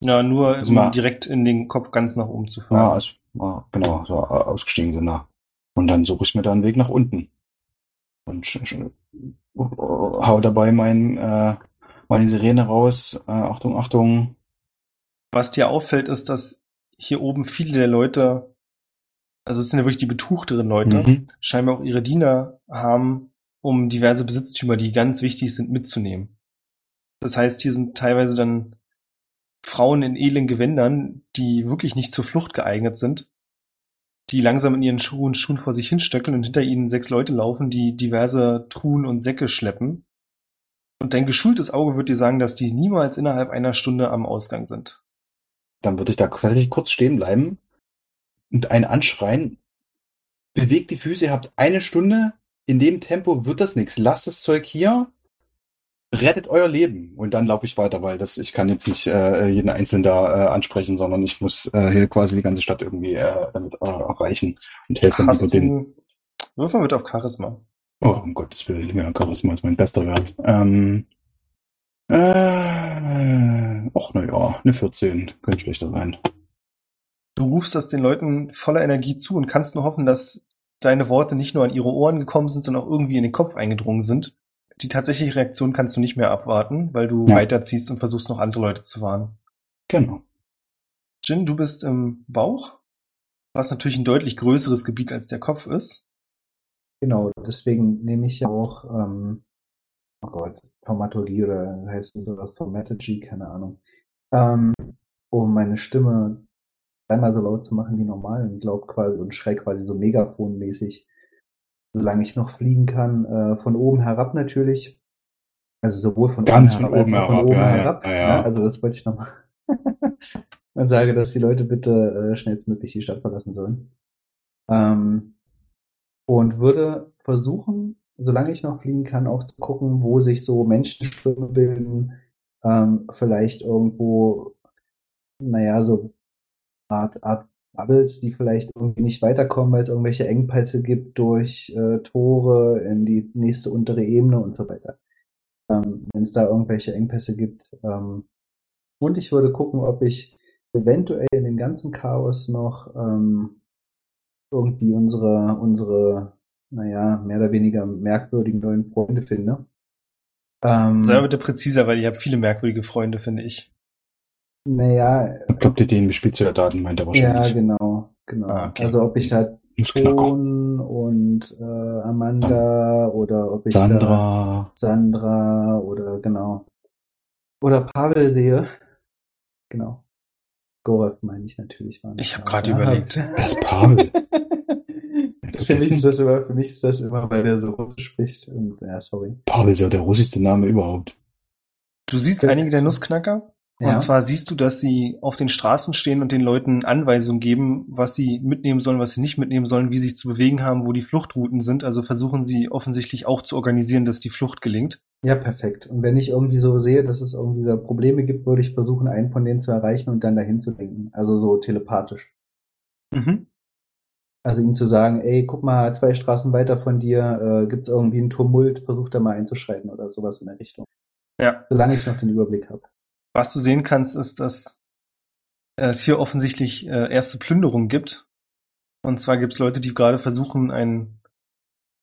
Ja, nur also mal, direkt in den Kopf ganz nach oben zu fahren. Ja, also, genau, so ausgestiegen sind da. Und dann suche ich mir da einen Weg nach unten. Und sch- sch- hau dabei mein, äh, meine Sirene raus. Äh, Achtung, Achtung. Was dir auffällt, ist, dass hier oben viele der Leute, also es sind ja wirklich die betuchteren Leute, mhm. scheinbar auch ihre Diener haben, um diverse Besitztümer, die ganz wichtig sind, mitzunehmen. Das heißt, hier sind teilweise dann Frauen in edlen Gewändern, die wirklich nicht zur Flucht geeignet sind, die langsam in ihren Schuhen, Schuhen vor sich hinstöckeln und hinter ihnen sechs Leute laufen, die diverse Truhen und Säcke schleppen. Und dein geschultes Auge wird dir sagen, dass die niemals innerhalb einer Stunde am Ausgang sind. Dann würde ich da tatsächlich kurz stehen bleiben und einen anschreien. Bewegt die Füße, ihr habt eine Stunde. In dem Tempo wird das nichts. Lasst das Zeug hier, rettet euer Leben. Und dann laufe ich weiter, weil das, ich kann jetzt nicht äh, jeden Einzelnen da äh, ansprechen, sondern ich muss äh, hier quasi die ganze Stadt irgendwie äh, damit äh, erreichen. Und helfe dann mit den. Wirf mal mit auf Charisma. Oh, um Gottes Willen, ja, Charisma ist mein bester Wert. Ähm. Äh. Och, naja, eine vierzehn. Könnte schlechter sein. Du rufst das den Leuten voller Energie zu und kannst nur hoffen, dass deine Worte nicht nur an ihre Ohren gekommen sind, sondern auch irgendwie in den Kopf eingedrungen sind. Die tatsächliche Reaktion kannst du nicht mehr abwarten, weil du ja. weiterziehst und versuchst, noch andere Leute zu warnen. Genau. Jin, du bist im Bauch, was natürlich ein deutlich größeres Gebiet als der Kopf ist. Genau, deswegen nehme ich ja auch, ähm, oh Gott, Taumatologiere, heißt das oder Taumatologie, keine Ahnung, ähm, um meine Stimme dreimal so laut zu machen wie normal und glaub quasi und schrei quasi so megafonmäßig, solange ich noch fliegen kann, äh, von oben herab natürlich, also sowohl von ganz oben von herab, oben als auch herab, von oben ja, herab. Ja, ja. Ja, also das wollte ich nochmal. Und sage, dass die Leute bitte äh, schnellstmöglich die Stadt verlassen sollen. Ähm, und würde versuchen, solange ich noch fliegen kann, auch zu gucken, wo sich so Menschenströme bilden, ähm, vielleicht irgendwo, naja, so Art, Art Bubbles, die vielleicht irgendwie nicht weiterkommen, weil es irgendwelche Engpässe gibt durch äh, Tore in die nächste untere Ebene und so weiter. Ähm, wenn es da irgendwelche Engpässe gibt. Ähm, und ich würde gucken, ob ich eventuell in dem ganzen Chaos noch ähm, irgendwie unsere, unsere, naja, mehr oder weniger merkwürdigen neuen Freunde finde. Ähm, Sei bitte präziser, weil ihr habt viele merkwürdige Freunde, finde ich. Naja. Ich glaube, die D N B spielt ja Daten, meint er wahrscheinlich. Ja, genau, genau. Ah, okay. Also ob ich da Ton und äh, Amanda ah. oder ob ich Sandra. da Sandra oder genau. Oder Pavel sehe. Genau. Goref meine ich natürlich. War nicht ich habe gerade überlegt. Das ist Pavel. Für mich ist das immer, für mich ist das immer, weil der so Russisch spricht. Und, ja, sorry. Pavel ist ja der russischste Name überhaupt. Du siehst ja einige der Nussknacker. Und ja. zwar siehst du, dass sie auf den Straßen stehen und den Leuten Anweisungen geben, was sie mitnehmen sollen, was sie nicht mitnehmen sollen, wie sie sich zu bewegen haben, wo die Fluchtrouten sind. Also versuchen sie offensichtlich auch zu organisieren, dass die Flucht gelingt. Ja, perfekt. Und wenn ich irgendwie so sehe, dass es irgendwie da Probleme gibt, würde ich versuchen, einen von denen zu erreichen und dann dahin zu lenken. Also so telepathisch. Mhm. Also ihm zu sagen, ey, guck mal, zwei Straßen weiter von dir, äh, gibt's irgendwie einen Tumult, versuch da mal einzuschreiten oder sowas in der Richtung. Ja. Solange ich noch den Überblick habe. Was du sehen kannst, ist, dass es hier offensichtlich äh, erste Plünderungen gibt. Und zwar gibt es Leute, die gerade versuchen, ein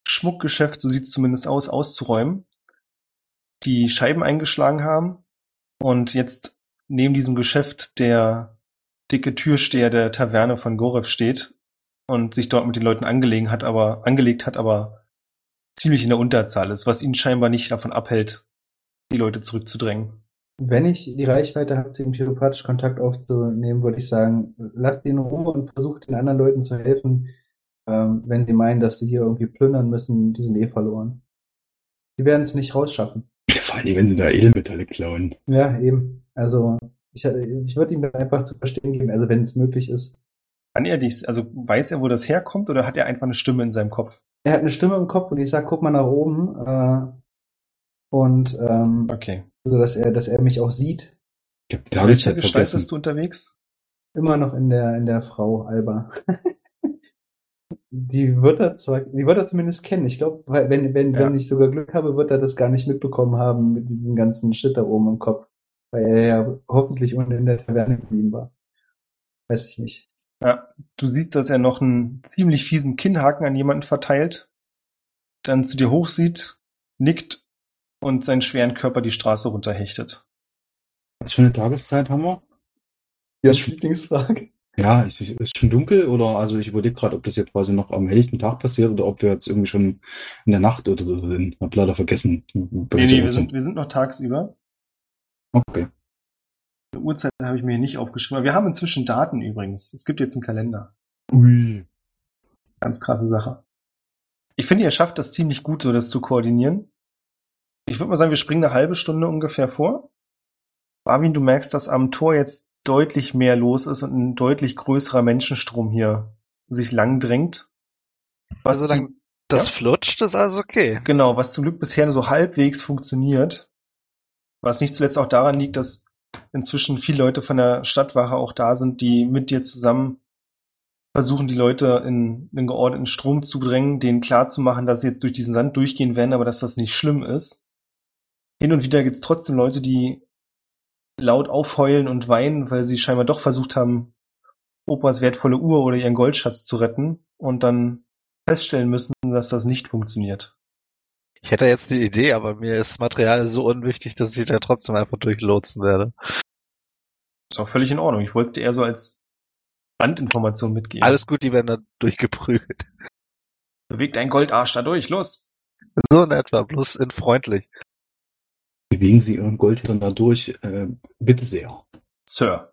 Schmuckgeschäft, so sieht es zumindest aus, auszuräumen, die Scheiben eingeschlagen haben. Und jetzt neben diesem Geschäft der dicke Türsteher der Taverne von Goref steht und sich dort mit den Leuten angelegen hat, aber, angelegt hat, aber ziemlich in der Unterzahl ist, was ihn scheinbar nicht davon abhält, die Leute zurückzudrängen. Wenn ich die Reichweite habe, zu ihm telepathisch Kontakt aufzunehmen, würde ich sagen, lasst ihn in Ruhe und versucht den anderen Leuten zu helfen, ähm, wenn sie meinen, dass sie hier irgendwie plündern müssen, die sind eh verloren. Sie werden es nicht rausschaffen. Vor allem, wenn sie da Edelmetalle klauen. Ja, eben. Also, ich, ich würde ihm dann einfach zu verstehen geben, also wenn es möglich ist. Kann er dich, also weiß er, wo das herkommt, oder hat er einfach eine Stimme in seinem Kopf? Er hat eine Stimme im Kopf und ich sage, guck mal nach oben, äh, und, ähm, okay. Also, dass er, dass er mich auch sieht. Ich hab dadurch Gestalt vergessen. Bist du unterwegs? Immer noch in der, in der Frau Alba. Die wird er zwar, die wird er zumindest kennen. Ich glaube, wenn, wenn, ja. wenn ich sogar Glück habe, wird er das gar nicht mitbekommen haben mit diesem ganzen Shit da oben im Kopf. Weil er ja hoffentlich unten in der Taverne geblieben war. Weiß ich nicht. Ja, du siehst, dass er noch einen ziemlich fiesen Kinnhaken an jemanden verteilt, dann zu dir hochsieht, nickt und seinen schweren Körper die Straße runterhechtet. Was für eine Tageszeit haben wir? Ja, Lieblingsfrage. Ja, ich, ich, ist schon dunkel oder, also ich überlege gerade, ob das jetzt quasi noch am helllichten Tag passiert oder ob wir jetzt irgendwie schon in der Nacht oder so sind. Hab leider vergessen. Nee, nee, wir sind, wir sind noch tagsüber. Okay. Die Uhrzeit habe ich mir hier nicht aufgeschrieben. Wir haben inzwischen Daten übrigens. Es gibt jetzt einen Kalender. Ui. Ganz krasse Sache. Ich finde, ihr schafft das ziemlich gut, so das zu koordinieren. Ich würde mal sagen, wir springen eine halbe Stunde ungefähr vor. Marvin, du merkst, dass am Tor jetzt deutlich mehr los ist und ein deutlich größerer Menschenstrom hier sich lang drängt. Was also dann, das ja? flutscht, ist also okay. Genau, was zum Glück bisher so halbwegs funktioniert. Was nicht zuletzt auch daran liegt, dass inzwischen viele Leute von der Stadtwache auch da sind, die mit dir zusammen versuchen, die Leute in einen geordneten Strom zu drängen, denen klarzumachen, dass sie jetzt durch diesen Sand durchgehen werden, aber dass das nicht schlimm ist. Hin und wieder gibt's trotzdem Leute, die laut aufheulen und weinen, weil sie scheinbar doch versucht haben, Opas wertvolle Uhr oder ihren Goldschatz zu retten und dann feststellen müssen, dass das nicht funktioniert. Ich hätte jetzt die Idee, aber mir ist Material so unwichtig, dass ich da trotzdem einfach durchlotsen werde. Ist auch völlig in Ordnung. Ich wollte es dir eher so als Randinformation mitgeben. Alles gut, die werden da durchgeprügelt. Beweg deinen Goldarsch da durch, los! So in etwa, bloß in freundlich. Bewegen Sie Ihren Goldhirn dadurch, äh, bitte sehr. Sir.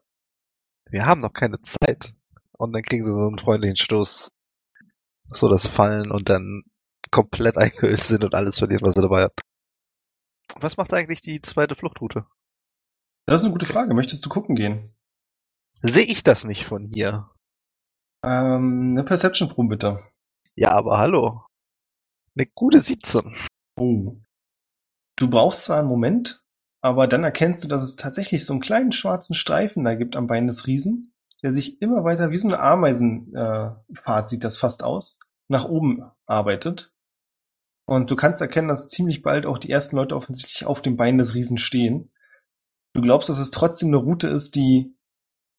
Wir haben noch keine Zeit. Und dann kriegen Sie so einen freundlichen Stoß. So das Fallen und dann komplett eingehüllt sind und alles verliert, was Sie dabei hat. Was macht eigentlich die zweite Fluchtroute? Das ist eine gute Frage. Möchtest du gucken gehen? Sehe ich das nicht von hier? Ähm, eine Perception-Probe bitte. Ja, aber hallo. Eine gute siebzehn. Oh. Du brauchst zwar einen Moment, aber dann erkennst du, dass es tatsächlich so einen kleinen schwarzen Streifen da gibt am Bein des Riesen, der sich immer weiter, wie so eine Ameisenfahrt äh, sieht das fast aus, nach oben arbeitet. Und du kannst erkennen, dass ziemlich bald auch die ersten Leute offensichtlich auf dem Bein des Riesen stehen. Du glaubst, dass es trotzdem eine Route ist, die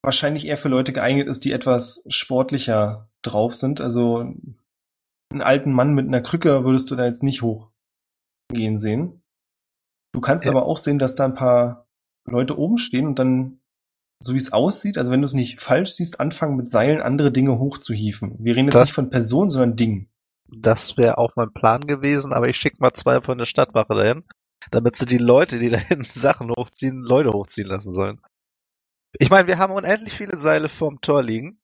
wahrscheinlich eher für Leute geeignet ist, die etwas sportlicher drauf sind. Also einen alten Mann mit einer Krücke würdest du da jetzt nicht hochgehen sehen. Du kannst äh. aber auch sehen, dass da ein paar Leute oben stehen und dann, so wie es aussieht, also wenn du es nicht falsch siehst, anfangen mit Seilen andere Dinge hochzuhieven. Wir reden das, jetzt nicht von Personen, sondern Dingen. Das wäre auch mein Plan gewesen, aber ich schicke mal zwei von der Stadtwache dahin, damit sie die Leute, die da hinten Sachen hochziehen, Leute hochziehen lassen sollen. Ich meine, wir haben unendlich viele Seile vorm Tor liegen.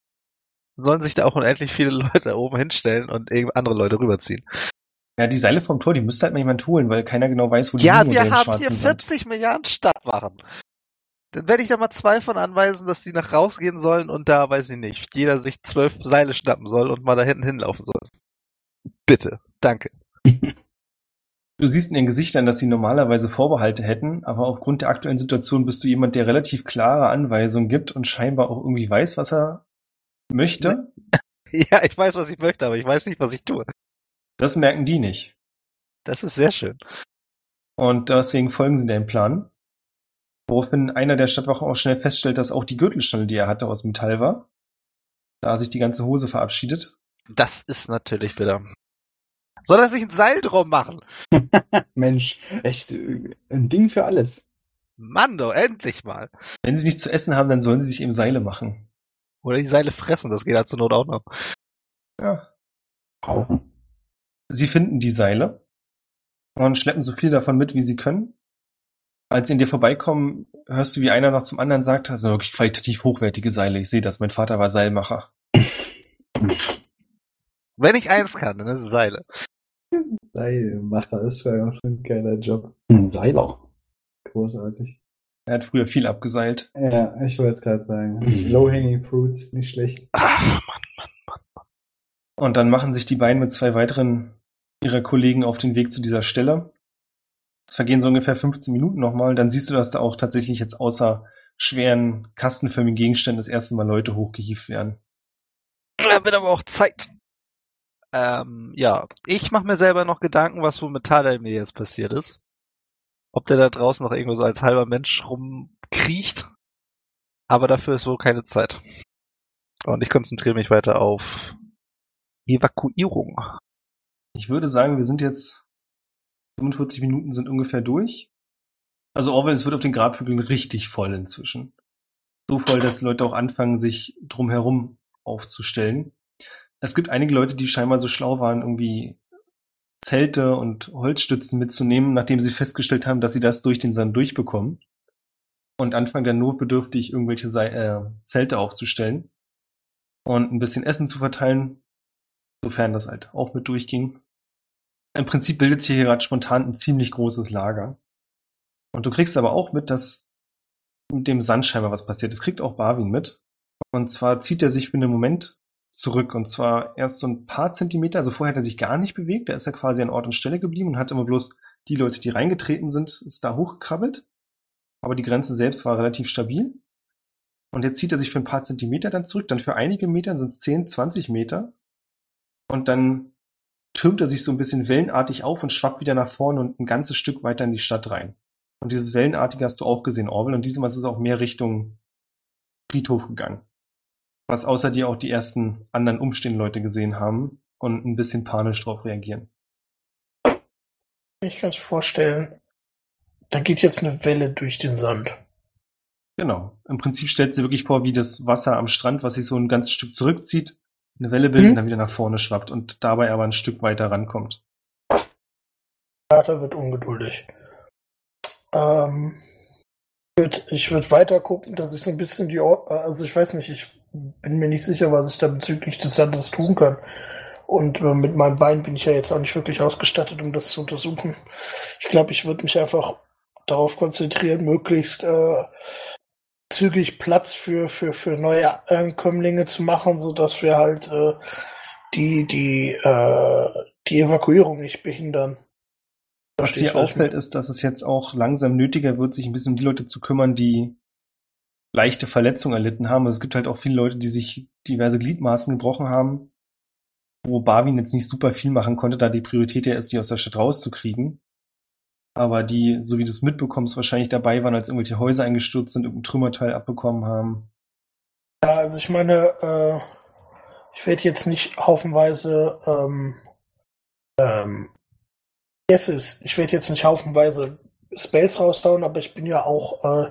sollen sich da auch unendlich viele Leute da oben hinstellen und andere Leute rüberziehen. Ja, die Seile vom Tor, die müsste halt mal jemand holen, weil keiner genau weiß, wo die ja, Nino der Schwarzen sind. Ja, wir haben hier vierzig Milliarden Stadtwachen. Dann werde ich da mal zwei von anweisen, dass die nach rausgehen sollen und da, weiß ich nicht, jeder sich zwölf Seile schnappen soll und mal da hinten hinlaufen soll. Bitte. Danke. Du siehst in den Gesichtern, dass sie normalerweise Vorbehalte hätten, aber aufgrund der aktuellen Situation bist du jemand, der relativ klare Anweisungen gibt und scheinbar auch irgendwie weiß, was er möchte. Ja, ich weiß, was ich möchte, aber ich weiß nicht, was ich tue. Das merken die nicht. Das ist sehr schön. Und deswegen folgen sie deinem Plan. Woraufhin einer der Stadtwachen auch schnell feststellt, dass auch die Gürtelschnalle, die er hatte, aus Metall war, da sich die ganze Hose verabschiedet. Das ist natürlich wieder... Soll er sich ein Seil drum machen? Mensch, echt ein Ding für alles. Mann, doch, endlich mal. Wenn sie nichts zu essen haben, dann sollen sie sich eben Seile machen. Oder die Seile fressen, das geht ja zur Not auch noch. Ja. Oh. Sie finden die Seile und schleppen so viel davon mit, wie sie können. Als sie an dir vorbeikommen, hörst du, wie einer noch zum anderen sagt, das sind wirklich qualitativ hochwertige Seile. Ich sehe das, mein Vater war Seilmacher. Wenn ich eins kann, dann ist es Seile. Seilmacher, das war ja auch schon ein geiler Job. Ein Seiler. Großartig. Er hat früher viel abgeseilt. Ja, ich wollte es gerade sagen. Mhm. Low-hanging fruits, nicht schlecht. Ach, Mann, Mann, Mann, Mann. Und dann machen sich die beiden mit zwei weiteren ihrer Kollegen auf den Weg zu dieser Stelle. Es vergehen so ungefähr fünfzehn Minuten nochmal. Dann siehst du, dass da auch tatsächlich jetzt außer schweren kastenförmigen Gegenständen das erste Mal Leute hochgehievt werden. Da wird aber auch Zeit. Ähm, ja, ich mache mir selber noch Gedanken, was wohl mit Tadamir jetzt passiert ist. Ob der da draußen noch irgendwo so als halber Mensch rumkriecht. Aber dafür ist wohl keine Zeit. Und ich konzentriere mich weiter auf Evakuierung. Ich würde sagen, wir sind jetzt fünfundvierzig Minuten sind ungefähr durch. Also Orwell, es wird auf den Grabhügeln richtig voll inzwischen. So voll, dass Leute auch anfangen, sich drumherum aufzustellen. Es gibt einige Leute, die scheinbar so schlau waren, irgendwie Zelte und Holzstützen mitzunehmen, nachdem sie festgestellt haben, dass sie das durch den Sand durchbekommen. Und anfangen dann notbedürftig irgendwelche Se- äh, Zelte aufzustellen und ein bisschen Essen zu verteilen, sofern das halt auch mit durchging. Im Prinzip bildet sich hier gerade spontan ein ziemlich großes Lager. Und du kriegst aber auch mit, dass mit dem Sand scheinbar was passiert. Das kriegt auch Barwin mit. Und zwar zieht er sich für einen Moment zurück, und zwar erst so ein paar Zentimeter, also vorher hat er sich gar nicht bewegt, da ist er quasi an Ort und Stelle geblieben und hat immer bloß die Leute, die reingetreten sind, ist da hochgekrabbelt, aber die Grenze selbst war relativ stabil und jetzt zieht er sich für ein paar Zentimeter dann zurück, dann für einige Meter sind es zehn, zwanzig Meter und dann türmt er sich so ein bisschen wellenartig auf und schwappt wieder nach vorne und ein ganzes Stück weiter in die Stadt rein. Und dieses Wellenartige hast du auch gesehen, Orwell, und diesmal ist es auch mehr Richtung Friedhof gegangen. Was außer dir auch die ersten anderen umstehenden Leute gesehen haben und ein bisschen panisch drauf reagieren. Ich kann es vorstellen, da geht jetzt eine Welle durch den Sand. Genau. Im Prinzip stellst du dir wirklich vor, wie das Wasser am Strand, was sich so ein ganzes Stück zurückzieht, eine Welle bildet mhm. und dann wieder nach vorne schwappt und dabei aber ein Stück weiter rankommt. Vater wird ungeduldig. Ähm, ich würde weiter gucken, dass ich so ein bisschen die Ordnung, also ich weiß nicht, ich bin mir nicht sicher, was ich da bezüglich des Sandes tun kann. Und äh, mit meinem Bein bin ich ja jetzt auch nicht wirklich ausgestattet, um das zu untersuchen. Ich glaube, ich würde mich einfach darauf konzentrieren, möglichst äh, zügig Platz für, für, für neue Ankömmlinge zu machen, sodass wir halt äh, die, die, äh, die Evakuierung nicht behindern. Was dir auffällt, ist, dass es jetzt auch langsam nötiger wird, sich ein bisschen um die Leute zu kümmern, die leichte Verletzungen erlitten haben. Also es gibt halt auch viele Leute, die sich diverse Gliedmaßen gebrochen haben, wo Barwin jetzt nicht super viel machen konnte, da die Priorität ja ist, die aus der Stadt rauszukriegen. Aber die, so wie du es mitbekommst, wahrscheinlich dabei waren, als irgendwelche Häuser eingestürzt sind, irgendein Trümmerteil abbekommen haben. Ja, also ich meine, äh, ich werde jetzt nicht haufenweise ähm, ähm, jetzt ist, ich werde jetzt nicht haufenweise Spells raushauen, aber ich bin ja auch äh,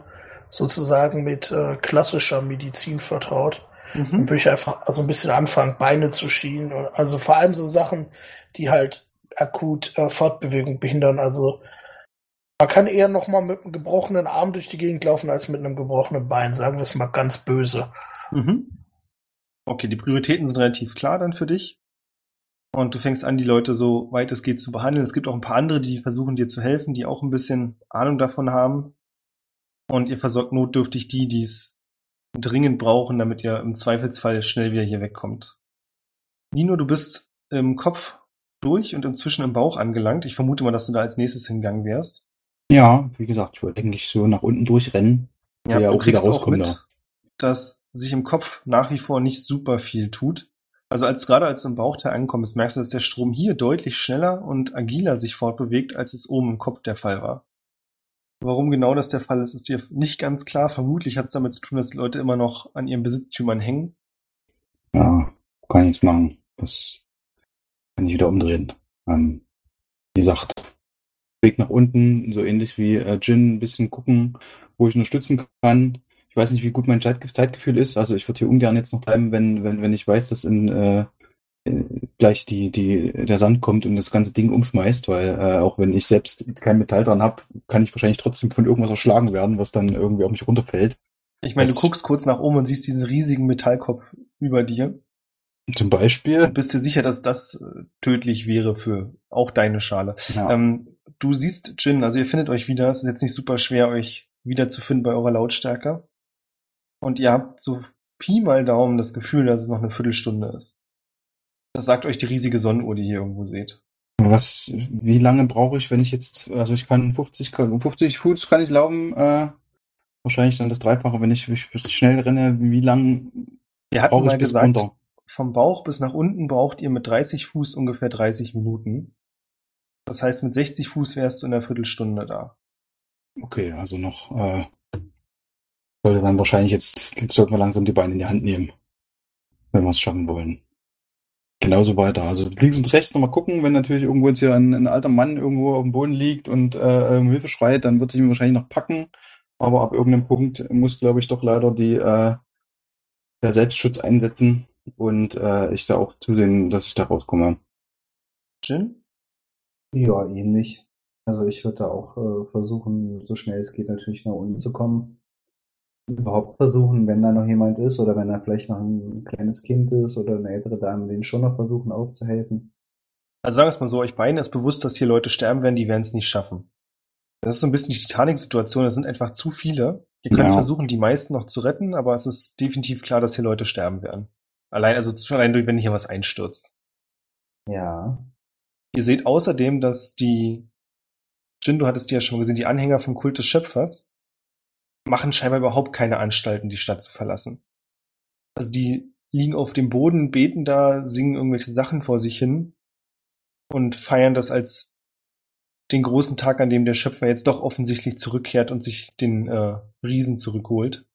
sozusagen mit äh, klassischer Medizin vertraut. Mhm. Dann würde ich einfach also ein bisschen anfangen, Beine zu schienen. Also vor allem so Sachen, die halt akut äh, Fortbewegung behindern. Also man kann eher noch mal mit einem gebrochenen Arm durch die Gegend laufen, als mit einem gebrochenen Bein. Sagen wir es mal ganz böse. Mhm. Okay, die Prioritäten sind relativ klar dann für dich. Und du fängst an, die Leute so weit es geht zu behandeln. Es gibt auch ein paar andere, die versuchen dir zu helfen, die auch ein bisschen Ahnung davon haben. Und ihr versorgt notdürftig die, die es dringend brauchen, damit ihr im Zweifelsfall schnell wieder hier wegkommt. Nino, du bist im Kopf durch und inzwischen im Bauch angelangt. Ich vermute mal, dass du da als nächstes hingegangen wärst. Ja, wie gesagt, ich würde eigentlich so nach unten durchrennen. Ja, ja, du auch kriegst auch mit, da. dass sich im Kopf nach wie vor nicht super viel tut. Also als gerade als du im Bauchteil ankommst, merkst du, dass der Strom hier deutlich schneller und agiler sich fortbewegt, als es oben im Kopf der Fall war. Warum genau das der Fall ist, ist dir nicht ganz klar. Vermutlich hat es damit zu tun, dass die Leute immer noch an ihren Besitztümern hängen. Ja, kann ich nichts machen. Das kann ich wieder umdrehen. Ähm, wie gesagt, Weg nach unten, so ähnlich wie äh, Jin, ein bisschen gucken, wo ich unterstützen kann. Ich weiß nicht, wie gut mein Zeitgefühl ist. Also ich würde hier ungern jetzt noch bleiben, wenn, wenn, wenn ich weiß, dass in, äh, gleich die, die, der Sand kommt und das ganze Ding umschmeißt, weil äh, auch wenn ich selbst kein Metall dran habe, kann ich wahrscheinlich trotzdem von irgendwas erschlagen werden, was dann irgendwie auf mich runterfällt. Ich meine, das, du guckst kurz nach oben und siehst diesen riesigen Metallkopf über dir. Zum Beispiel. Und bist dir sicher, dass das äh, tödlich wäre für auch deine Schale. Ja. Ähm, du siehst Jin, also ihr findet euch wieder. Es ist jetzt nicht super schwer, euch wiederzufinden bei eurer Lautstärke. Und ihr habt so Pi mal Daumen das Gefühl, dass es noch eine Viertelstunde ist. Das sagt euch die riesige Sonnenuhr, die ihr irgendwo seht. Was, wie lange brauche ich, wenn ich jetzt, also ich kann fünfzig, fünfzig Fuß kann ich laufen, äh, wahrscheinlich dann das Dreifache, wenn ich, ich schnell renne, wie lange brauche ich bis gesagt, runter? Vom Bauch bis nach unten braucht ihr mit dreißig Fuß ungefähr dreißig Minuten. Das heißt, mit sechzig Fuß wärst du in einer Viertelstunde da. Okay, also noch, äh, sollte dann wahrscheinlich jetzt, sollten wir langsam die Beine in die Hand nehmen, wenn wir es schaffen wollen. Genauso weiter. Also links und rechts nochmal gucken, wenn natürlich irgendwo jetzt hier ein, ein alter Mann irgendwo auf dem Boden liegt und äh, um Hilfe schreit, dann wird ich ihn wahrscheinlich noch packen. Aber ab irgendeinem Punkt muss, glaube ich, doch leider die, äh, der Selbstschutz einsetzen und äh, ich da auch zusehen, dass ich da rauskomme. Jin? Ja, ähnlich. Also ich würde da auch äh, versuchen, so schnell es geht natürlich nach unten zu kommen. Überhaupt versuchen, wenn da noch jemand ist oder wenn da vielleicht noch ein kleines Kind ist oder eine ältere Dame, denen schon noch versuchen aufzuhelfen. Also sagen wir es mal so, euch beiden ist bewusst, dass hier Leute sterben werden, die werden es nicht schaffen. Das ist so ein bisschen die Titanic-Situation, das sind einfach zu viele. Ihr könnt ja versuchen, die meisten noch zu retten, aber es ist definitiv klar, dass hier Leute sterben werden. Allein, also schon allein durch, wenn hier was einstürzt. Ja. Ihr seht außerdem, dass die Jin, du hattest die ja schon gesehen, die Anhänger vom Kult des Schöpfers machen scheinbar überhaupt keine Anstalten, die Stadt zu verlassen. Also die liegen auf dem Boden, beten da, singen irgendwelche Sachen vor sich hin und feiern das als den großen Tag, an dem der Schöpfer jetzt doch offensichtlich zurückkehrt und sich den äh, Riesen zurückholt.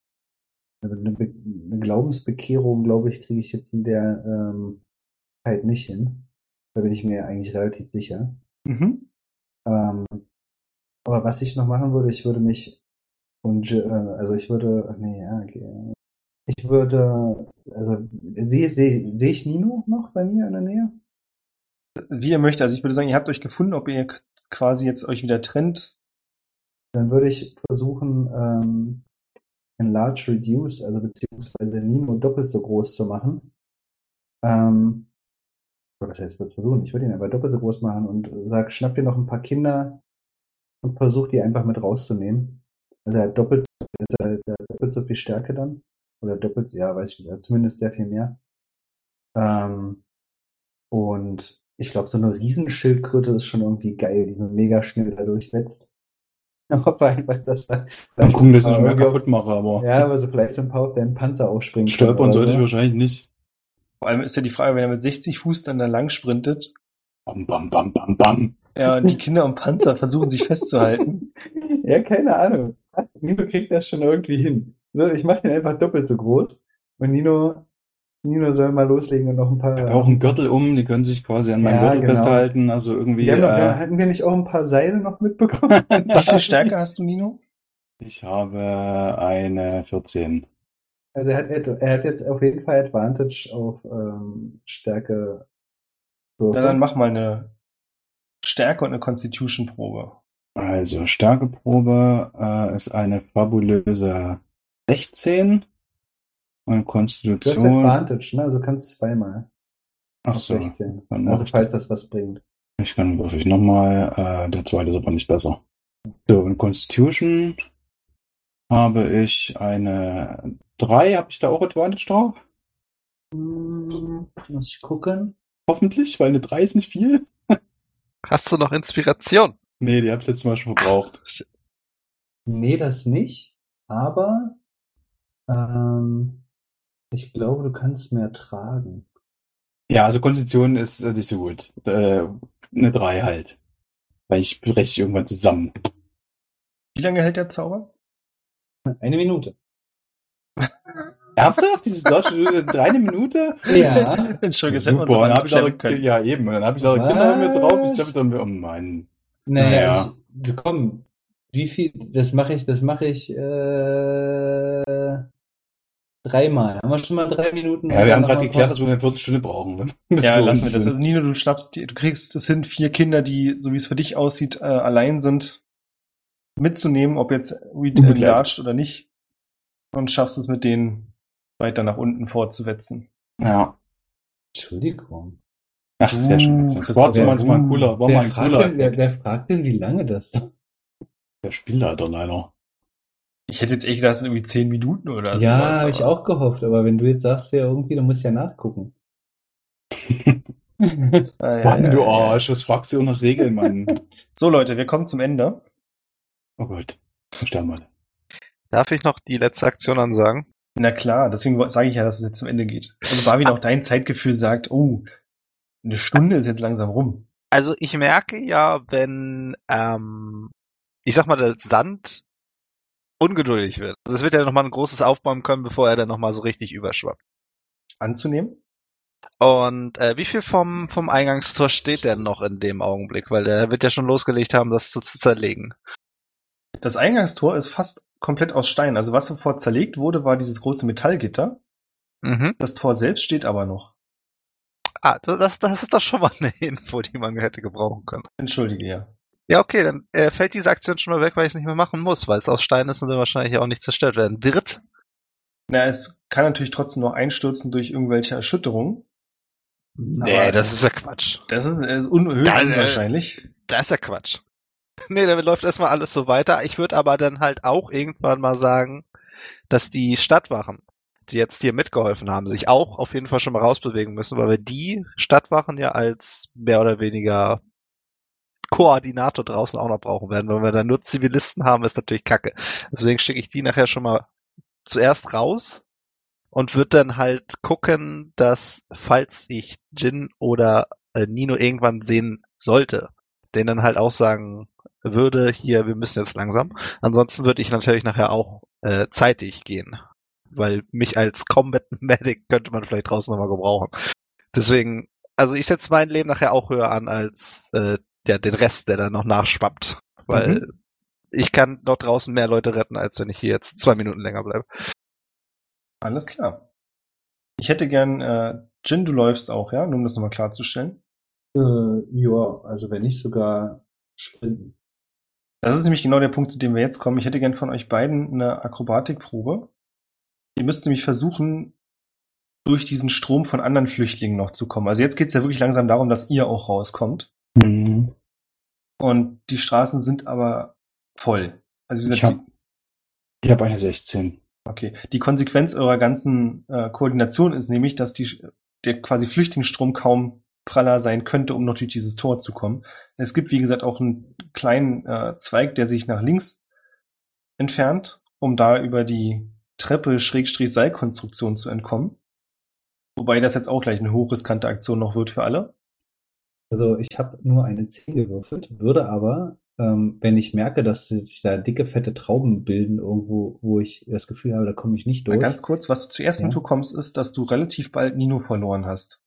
Eine, Be- eine Glaubensbekehrung, glaube ich, kriege ich jetzt in der ähm, Zeit nicht hin. Da bin ich mir eigentlich relativ sicher. Mhm. Ähm, aber was ich noch machen würde, ich würde mich Und, äh, also ich würde, nee, ja, okay. Ich würde, also, sehe seh, seh ich Nino noch bei mir in der Nähe? Wie ihr möchtet, also ich würde sagen, ihr habt euch gefunden, ob ihr quasi jetzt euch wieder trennt. Dann würde ich versuchen, ähm, Enlarge Reduce, also beziehungsweise Nino doppelt so groß zu machen. Ähm, das heißt, ich würde versuchen, ich würde ihn aber doppelt so groß machen und sag, schnapp dir noch ein paar Kinder und versuch die einfach mit rauszunehmen. Also er hat doppelt, also doppelt so viel Stärke dann. Oder doppelt, ja, weiß ich nicht, zumindest sehr viel mehr. Ähm, und ich glaube, so eine Riesenschildkröte ist schon irgendwie geil, die so mega schnell da durchwetzt. Aber einfach, dass da... Dann gucken, dass ich noch mehr kaputt mache, aber... Ja, aber so vielleicht so ein paar auf deinen Panzer aufspringen. Stolpern sollte ich wahrscheinlich nicht. Vor allem ist ja die Frage, wenn er mit sechzig Fuß dann da lang sprintet... Bam, bam, bam, bam, bam. Ja, und die Kinder am Panzer versuchen sich festzuhalten. Ja, keine Ahnung. Nino kriegt das schon irgendwie hin. Ich mache den einfach doppelt so groß. Und Nino, Nino soll mal loslegen und noch ein paar... Ich habe auch einen Gürtel um, die können sich quasi an meinem ja, Gürtel genau. festhalten. Also irgendwie... Wir haben noch, äh, hatten wir nicht auch ein paar Seile noch mitbekommen? Wie viel Stärke hast du, Nino? Ich habe eine vierzehn. Also er hat, er hat jetzt auf jeden Fall Advantage auf ähm, Stärke. Ja, dann mach mal eine Stärke und eine Constitution-Probe. Also, Stärkeprobe äh, ist eine fabulöse sechzehn Und Konstitution. Du hast Advantage, ne? Also kannst du zweimal. Ach so. sechzehn. Also falls das was bringt. Ich kann wirklich nochmal. Äh, der zweite ist aber nicht besser. So, und Constitution habe ich eine drei. Habe ich da auch Advantage drauf? Hm, muss ich gucken. Hoffentlich, weil eine drei ist nicht viel. Hast du noch Inspiration? Nee, die habe ich letztes Mal schon verbraucht. Ach. Nee, das nicht. Aber ähm, ich glaube, du kannst mehr tragen. Ja, also Konstitution ist äh, nicht so gut. Äh, eine drei halt. Weil ich breche irgendwann zusammen. Wie lange hält der Zauber? Eine Minute. Ernsthaft? Dieses deutsche eine Minute? Ja. Entschuldigung, jetzt hätten wir uns aber nicht klemmen können. Ja, eben. Und dann habe ich da Kinder mit drauf. Ich habe dann mir, oh mein. Naja, naja. Ich, komm. Wie viel? Das mache ich, das mache ich äh, dreimal. Haben wir schon mal drei Minuten? Ja, wir haben gerade geklärt, dass wir eine Viertelstunde brauchen. Ja, lassen wir das. Also Nino, du schnappst, du kriegst es hin, vier Kinder, die, so wie es für dich aussieht, äh, allein sind, mitzunehmen, ob jetzt enlarged oder nicht. Und schaffst es mit denen weiter nach unten vorzuwetzen. Ja. Entschuldigung. Ach, das ist ja schon witzig. War mal ein cooler, war mal ein cooler. Wer fragt denn, wie lange das da? Der Spielleiter leider. Ich hätte jetzt echt gedacht, das sind irgendwie zehn Minuten oder so. Ja, habe ich auch gehofft, aber wenn du jetzt sagst, ja irgendwie, dann musst du ja nachgucken. Mann, du Arsch, was fragst du nach Regeln, Mann? So, Leute, wir kommen zum Ende. Oh Gott, sterben wir. Darf ich noch die letzte Aktion ansagen? Na klar, deswegen sage ich ja, dass es jetzt zum Ende geht. Also Barwin, auch dein Zeitgefühl sagt, oh, eine Stunde ist jetzt langsam rum. Also ich merke ja, wenn ähm ich sag mal, der Sand ungeduldig wird. Also es wird ja nochmal ein großes aufbauen können, bevor er dann nochmal so richtig überschwappt. Anzunehmen. Und äh, wie viel vom vom Eingangstor steht denn noch in dem Augenblick? Weil der wird ja schon losgelegt haben, das zu, zu zerlegen. Das Eingangstor ist fast komplett aus Stein. Also was davor zerlegt wurde, war dieses große Metallgitter. Mhm. Das Tor selbst steht aber noch. Ah, das, das ist doch schon mal eine Info, die man hätte gebrauchen können. Entschuldige, ja. Ja, okay, dann äh, fällt diese Aktion schon mal weg, weil ich es nicht mehr machen muss, weil es aus Stein ist und dann wahrscheinlich auch nicht zerstört werden wird. Na, es kann natürlich trotzdem noch einstürzen durch irgendwelche Erschütterungen. Nee, das ist ja Quatsch. Das ist, ist un- höchst dann, unwahrscheinlich. Äh, das ist ja Quatsch. Nee, damit läuft erstmal alles so weiter. Ich würde aber dann halt auch irgendwann mal sagen, dass die Stadtwachen, die jetzt hier mitgeholfen haben, sich auch auf jeden Fall schon mal rausbewegen müssen, weil wir die Stadtwachen ja als mehr oder weniger Koordinator draußen auch noch brauchen werden. Wenn wir dann nur Zivilisten haben, ist natürlich kacke. Deswegen schicke ich die nachher schon mal zuerst raus und würde dann halt gucken, dass, falls ich Jin oder äh, Nino irgendwann sehen sollte, denen dann halt auch sagen würde, hier, wir müssen jetzt langsam. Ansonsten würde ich natürlich nachher auch äh, zeitig gehen, weil mich als Combat Medic könnte man vielleicht draußen nochmal gebrauchen. Deswegen, also ich setze mein Leben nachher auch höher an als äh, ja, den Rest, der dann noch nachschwappt. Weil mhm. ich kann noch draußen mehr Leute retten, als wenn ich hier jetzt zwei Minuten länger bleibe. Alles klar. Ich hätte gern, äh, Jin, du läufst auch, ja? Nur um das nochmal klarzustellen. Äh, ja, also wenn nicht sogar sprinten. Das ist nämlich genau der Punkt, zu dem wir jetzt kommen. Ich hätte gern von euch beiden eine Akrobatikprobe. Ihr müsst nämlich versuchen, durch diesen Strom von anderen Flüchtlingen noch zu kommen. Also jetzt geht's ja wirklich langsam darum, dass ihr auch rauskommt. Mhm. Und die Straßen sind aber voll. Also wie gesagt, ich habe hab eine sechzehn. Okay. Die Konsequenz eurer ganzen äh, Koordination ist nämlich, dass die, der quasi Flüchtlingsstrom kaum praller sein könnte, um noch durch dieses Tor zu kommen. Es gibt, wie gesagt, auch einen kleinen äh, Zweig, der sich nach links entfernt, um da über die Treppe Schrägstrich Seilkonstruktion zu entkommen. Wobei das jetzt auch gleich eine hochriskante Aktion noch wird für alle. Also ich habe nur eine zehn gewürfelt, würde aber, ähm, wenn ich merke, dass sich da dicke, fette Trauben bilden irgendwo, wo ich das Gefühl habe, da komme ich nicht durch. Na ganz kurz, was du zuerst ja. mitbekommst, ist, dass du relativ bald Nino verloren hast.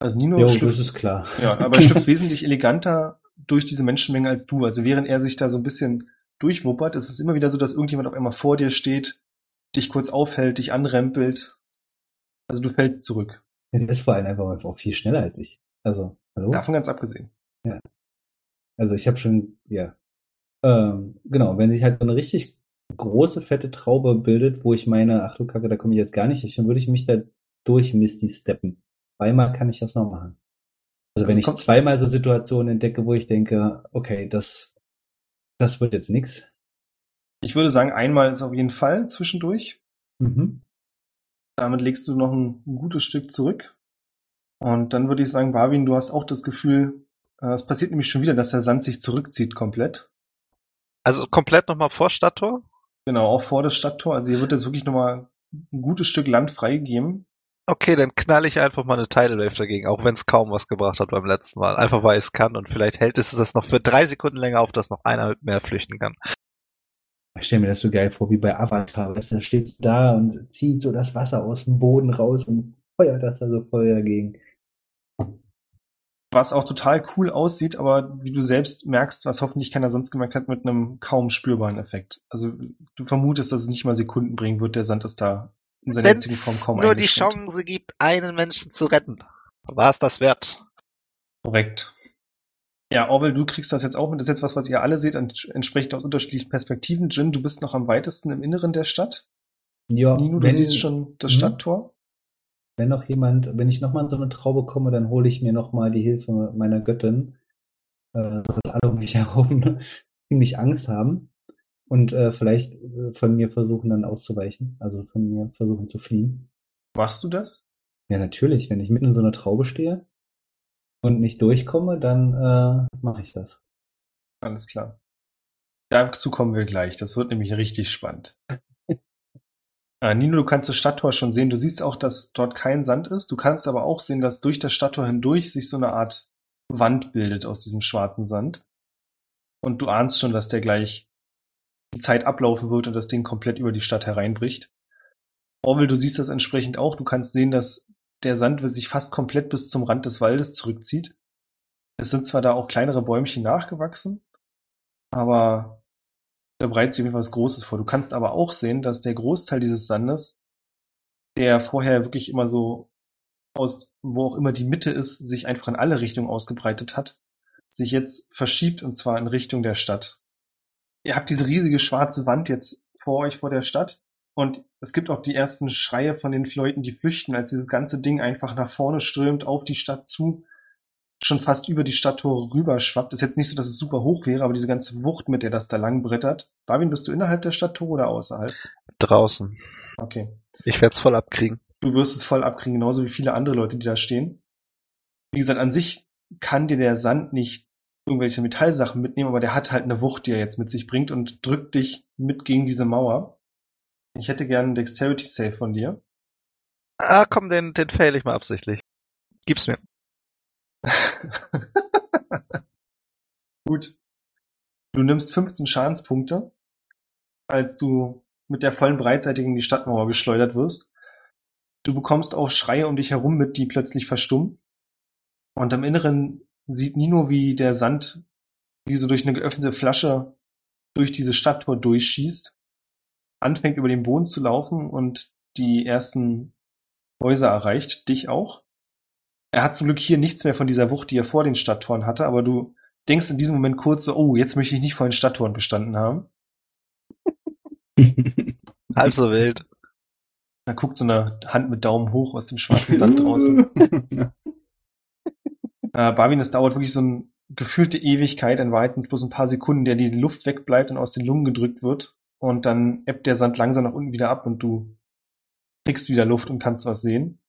Also Nino jo, schlüpft, das ist klar. Ja, aber er schlüpft wesentlich eleganter durch diese Menschenmenge als du. Also während er sich da so ein bisschen durchwuppert, ist es immer wieder so, dass irgendjemand auf einmal vor dir steht, dich kurz aufhält, dich anrempelt. Also du fällst zurück. Ja, das war einfach auch viel schneller als ich. Also hallo? Davon ganz abgesehen. Ja. Also ich habe schon, ja. Ähm, genau, wenn sich halt so eine richtig große, fette Traube bildet, wo ich meine, ach du Kacke, da komme ich jetzt gar nicht, dann würde ich mich da durch Misty steppen. Zweimal kann ich das noch machen. Also das wenn ich zweimal so Situationen entdecke, wo ich denke, okay, das, das wird jetzt nichts. Ich würde sagen, einmal ist auf jeden Fall zwischendurch. Mhm. Damit legst du noch ein gutes Stück zurück. Und dann würde ich sagen, Barwin, du hast auch das Gefühl, es passiert nämlich schon wieder, dass der Sand sich zurückzieht komplett. Also komplett nochmal vor Stadttor? Genau, auch vor das Stadttor. Also hier wird jetzt wirklich nochmal ein gutes Stück Land freigegeben. Okay, dann knalle ich einfach mal eine Tidal Wave dagegen, auch wenn es kaum was gebracht hat beim letzten Mal. Einfach weil ich es kann und vielleicht hält es das noch für drei Sekunden länger auf, dass noch einer mit mehr flüchten kann. Ich stelle mir das so geil vor, wie bei Avatar. Weißt du, da stehst du da und zieht so das Wasser aus dem Boden raus und feuert das da so voll dagegen. Was auch total cool aussieht, aber wie du selbst merkst, was hoffentlich keiner sonst gemerkt hat, mit einem kaum spürbaren Effekt. Also du vermutest, dass es nicht mal Sekunden bringen wird, der Sand ist da in seiner jetzigen Form kaum eingeschränkt. Wenn es nur die Chance gibt, einen Menschen zu retten, war es das wert. Korrekt. Ja, Orwell, du kriegst das jetzt auch mit. Das ist jetzt was, was ihr alle seht, entsprechend aus unterschiedlichen Perspektiven. Jin, du bist noch am weitesten im Inneren der Stadt. Ja. Nino, du siehst schon das Stadttor. Wenn noch jemand, wenn ich nochmal in so eine Traube komme, dann hole ich mir nochmal die Hilfe meiner Göttin, äh, dass alle um mich herum ziemlich Angst haben und äh, vielleicht äh, von mir versuchen dann auszuweichen, also von mir versuchen zu fliehen. Machst du das? Ja, natürlich. Wenn ich mitten in so einer Traube stehe und nicht durchkomme, dann äh, mache ich das. Alles klar. Dazu kommen wir gleich. Das wird nämlich richtig spannend. Nino, du kannst das Stadttor schon sehen. Du siehst auch, dass dort kein Sand ist. Du kannst aber auch sehen, dass durch das Stadttor hindurch sich so eine Art Wand bildet aus diesem schwarzen Sand. Und du ahnst schon, dass der gleich die Zeit ablaufen wird und das Ding komplett über die Stadt hereinbricht. Orwell, du siehst das entsprechend auch. Du kannst sehen, dass der Sand sich fast komplett bis zum Rand des Waldes zurückzieht. Es sind zwar da auch kleinere Bäumchen nachgewachsen, aber da bereitet sich irgendwas Großes vor. Du kannst aber auch sehen, dass der Großteil dieses Sandes, der vorher wirklich immer so aus, wo auch immer die Mitte ist, sich einfach in alle Richtungen ausgebreitet hat, sich jetzt verschiebt und zwar in Richtung der Stadt. Ihr habt diese riesige schwarze Wand jetzt vor euch, vor der Stadt und es gibt auch die ersten Schreie von den Leuten, die flüchten, als dieses ganze Ding einfach nach vorne strömt, auf die Stadt zu, schon fast über die Stadttore rüberschwappt. Ist jetzt nicht so, dass es super hoch wäre, aber diese ganze Wucht, mit der das da lang brettert. Barwin, bist du innerhalb der Stadttore oder außerhalb? Draußen. Okay. Ich werde es voll abkriegen. Du wirst es voll abkriegen, genauso wie viele andere Leute, die da stehen. Wie gesagt, an sich kann dir der Sand nicht irgendwelche Metallsachen mitnehmen, aber der hat halt eine Wucht, die er jetzt mit sich bringt und drückt dich mit gegen diese Mauer. Ich hätte gerne einen Dexterity-Save von dir. Ah, komm, den, den fail ich mal absichtlich. Gib's mir. Gut. Du nimmst fünfzehn Schadenspunkte, als du mit der vollen Breitseite gegen die Stadtmauer geschleudert wirst. Du bekommst auch Schreie um dich herum mit, die plötzlich verstummen. Und am Inneren sieht Nino, wie der Sand, wie so durch eine geöffnete Flasche durch diese Stadttor durchschießt, anfängt über den Boden zu laufen und die ersten Häuser erreicht, dich auch. Er hat zum Glück hier nichts mehr von dieser Wucht, die er vor den Stadttoren hatte, aber du denkst in diesem Moment kurz so, oh, jetzt möchte ich nicht vor den Stadttoren gestanden haben. Halb so wild. Da guckt so eine Hand mit Daumen hoch aus dem schwarzen Sand draußen. äh, Barwin, das dauert wirklich so eine gefühlte Ewigkeit, in Wahrheit sind es bloß ein paar Sekunden, der die Luft wegbleibt und aus den Lungen gedrückt wird und dann ebbt der Sand langsam nach unten wieder ab und du kriegst wieder Luft und kannst was sehen.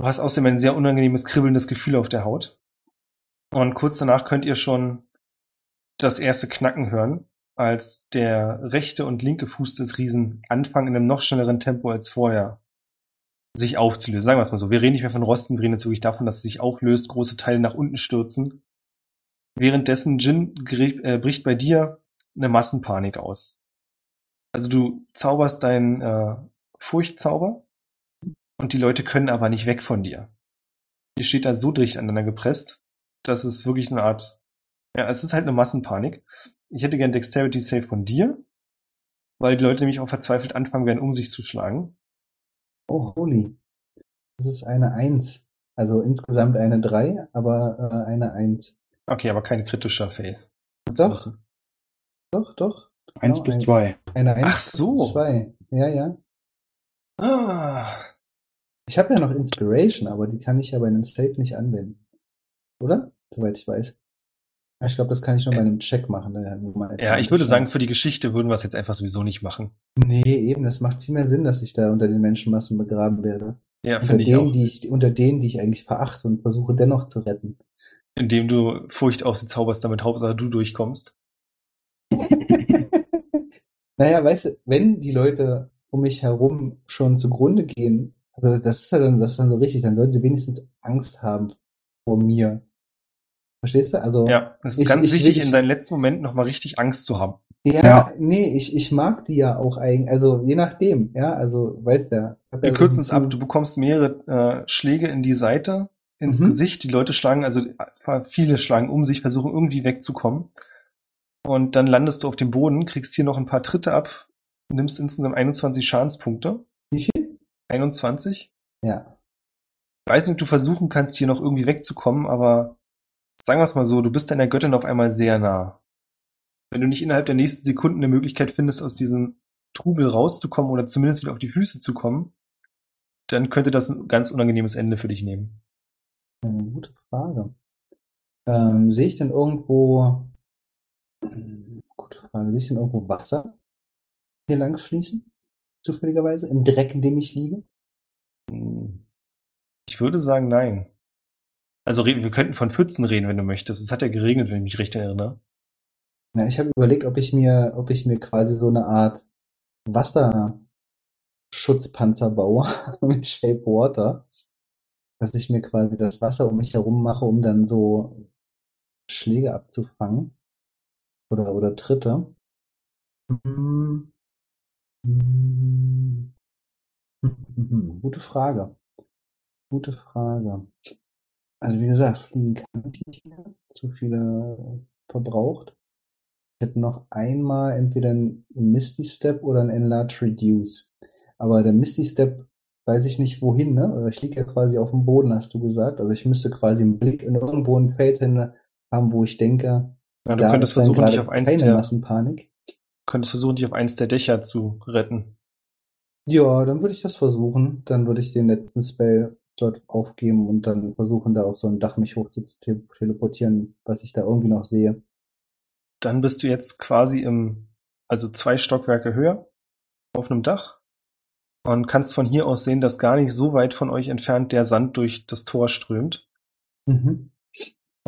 Du hast außerdem ein sehr unangenehmes, kribbelndes Gefühl auf der Haut. Und kurz danach könnt ihr schon das erste Knacken hören, als der rechte und linke Fuß des Riesen anfangen, in einem noch schnelleren Tempo als vorher sich aufzulösen. Sagen wir es mal so, wir reden nicht mehr von Rosten, wir reden jetzt wirklich davon, dass es sich auflöst, große Teile nach unten stürzen. Währenddessen, Jin, äh, bricht bei dir eine Massenpanik aus. Also du zauberst deinen äh, Furchtzauber, und die Leute können aber nicht weg von dir. Ihr steht da so dicht aneinander gepresst, dass es wirklich eine Art, ja, es ist halt eine Massenpanik. Ich hätte gern Dexterity Save von dir, weil die Leute nämlich auch verzweifelt anfangen werden, um sich zu schlagen. Oh, holy. Das ist eine Eins. Also insgesamt eine Drei, aber äh, eine Eins. Okay, aber kein kritischer Fail. Doch, doch, doch. Eins genau, plus ein, zwei. Eine eins. Ach so. Plus zwei. Ja, ja. Ah. Ich habe ja noch Inspiration, aber die kann ich ja bei einem Save nicht anwenden. Oder? Soweit ich weiß. Ich glaube, das kann ich nur bei einem Check machen. Ja, ich würde sagen, für die Geschichte würden wir es jetzt einfach sowieso nicht machen. Nee, eben. Das macht viel mehr Sinn, dass ich da unter den Menschenmassen begraben werde. Ja, finde ich auch. Die ich, unter denen, die ich eigentlich verachte und versuche dennoch zu retten. Indem du Furcht auf sie zauberst, damit Hauptsache du durchkommst. Naja, weißt du, wenn die Leute um mich herum schon zugrunde gehen, also das ist ja dann, das ist dann so richtig, dann sollten sie wenigstens Angst haben vor mir. Verstehst du? Also, ja, es ist ich, ganz ich, wichtig, ich, in deinen letzten Momenten nochmal richtig Angst zu haben. Ja, ja. nee, ich, ich mag die ja auch eigentlich, also je nachdem, ja, also weißt du. Wir ja kürzen es ab, du bekommst mehrere äh, Schläge in die Seite, ins mhm. Gesicht, die Leute schlagen, also viele schlagen um sich, versuchen irgendwie wegzukommen. Und dann landest du auf dem Boden, kriegst hier noch ein paar Tritte ab, nimmst insgesamt einundzwanzig Schadenspunkte. Wie viel? einundzwanzig? Ja. Ich weiß nicht, ob du versuchen kannst, hier noch irgendwie wegzukommen, aber sagen wir es mal so, du bist deiner Göttin auf einmal sehr nah. Wenn du nicht innerhalb der nächsten Sekunden eine Möglichkeit findest, aus diesem Trubel rauszukommen oder zumindest wieder auf die Füße zu kommen, dann könnte das ein ganz unangenehmes Ende für dich nehmen. Eine gute Frage. Ähm, sehe ich denn irgendwo gute Frage, sehe ich denn irgendwo Wasser hier lang fließen? Zufälligerweise? Im Dreck, in dem ich liege? Ich würde sagen, nein. Also wir könnten von Pfützen reden, wenn du möchtest. Es hat ja geregnet, wenn ich mich recht erinnere. Na, ich habe überlegt, ob ich mir, ob ich mir quasi so eine Art Wasserschutzpanzer baue mit Shape Water, dass ich mir quasi das Wasser um mich herum mache, um dann so Schläge abzufangen oder oder Tritte. Gute Frage. Gute Frage. Also wie gesagt, fliegen kann ich nicht mehr. Zu viele verbraucht. Ich hätte noch einmal entweder einen Misty Step oder einen Enlarge Reduce. Aber der Misty Step weiß ich nicht wohin, ne? Oder ich liege ja quasi auf dem Boden, hast du gesagt. Also ich müsste quasi einen Blick in irgendwo ein Feld hin haben, wo ich denke, ja, du könntest versuchen, dich auf eins der Massenpanik. Du könntest versuchen, dich auf eins der Dächer zu retten. Ja, dann würde ich das versuchen. Dann würde ich den letzten Spell dort aufgeben und dann versuchen, da auf so ein Dach mich hoch zu teleportieren, was ich da irgendwie noch sehe. Dann bist du jetzt quasi im, also zwei Stockwerke höher auf einem Dach und kannst von hier aus sehen, dass gar nicht so weit von euch entfernt der Sand durch das Tor strömt. Mhm.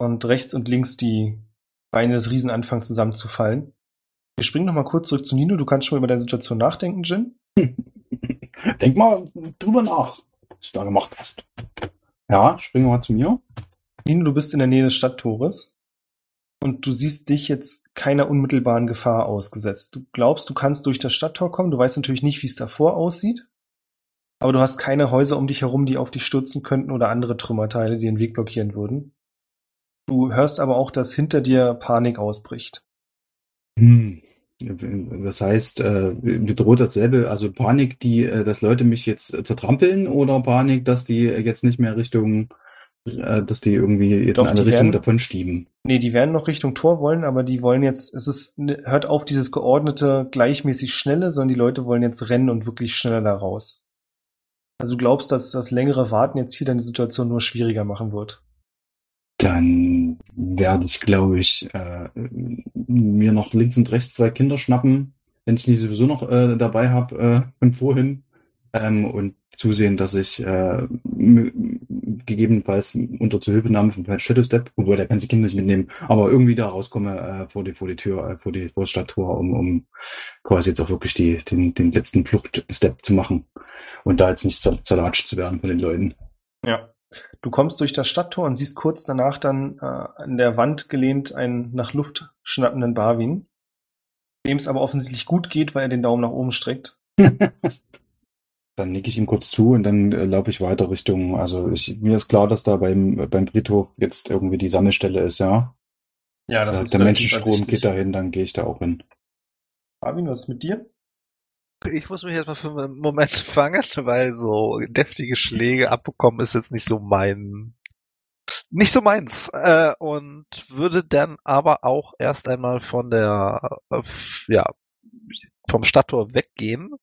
Und rechts und links die Beine des Riesen anfangen zusammenzufallen. Wir springen nochmal kurz zurück zu Nino. Du kannst schon über deine Situation nachdenken, Jin. Denk mal drüber nach, was du da gemacht hast. Ja, springen wir mal zu mir. Nino, du bist in der Nähe des Stadttores und du siehst dich jetzt keiner unmittelbaren Gefahr ausgesetzt. Du glaubst, du kannst durch das Stadttor kommen, du weißt natürlich nicht, wie es davor aussieht, aber du hast keine Häuser um dich herum, die auf dich stürzen könnten oder andere Trümmerteile, die den Weg blockieren würden. Du hörst aber auch, dass hinter dir Panik ausbricht. Hm. Das heißt, äh, bedroht dasselbe, also Panik, die, äh, dass Leute mich jetzt äh, zertrampeln oder Panik, dass die jetzt nicht mehr Richtung, äh, dass die irgendwie jetzt Doch, in eine Richtung werden, davon stieben? Nee, die werden noch Richtung Tor wollen, aber die wollen jetzt, es ist, hört auf dieses geordnete, gleichmäßig Schnelle, sondern die Leute wollen jetzt rennen und wirklich schneller da raus. Also du glaubst, dass das längere Warten jetzt hier deine Situation nur schwieriger machen wird? Dann werde ich, glaube ich, äh, mir noch links und rechts zwei Kinder schnappen, wenn ich die sowieso noch äh, dabei habe äh, von vorhin ähm, und zusehen, dass ich äh, m- gegebenenfalls unter Zuhilfenahme von Shadow Step, obwohl der kann sich Kinder nicht mitnehmen, aber irgendwie da rauskomme äh, vor die vor die Tür, äh, vor die vor das Stadttor, um um quasi jetzt auch wirklich die den den letzten Fluchtstep zu machen und da jetzt nicht zerlatscht zu werden von den Leuten. Ja. Du kommst durch das Stadttor und siehst kurz danach dann äh, an der Wand gelehnt einen nach Luft schnappenden Barwin, dem es aber offensichtlich gut geht, weil er den Daumen nach oben streckt. Dann nicke ich ihm kurz zu und dann äh, laufe ich weiter Richtung, also ich, mir ist klar, dass da beim, beim Friedhof jetzt irgendwie die Sammelstelle ist, ja? Ja, das da, ist der Menschenstrom geht da hin, dann gehe ich da auch hin. Barwin, was ist mit dir? Ich muss mich erstmal für einen Moment fangen, weil so deftige Schläge abbekommen ist jetzt nicht so mein, nicht so meins. Äh, und würde dann aber auch erst einmal von der, äh, ja, vom Stadttor weggehen.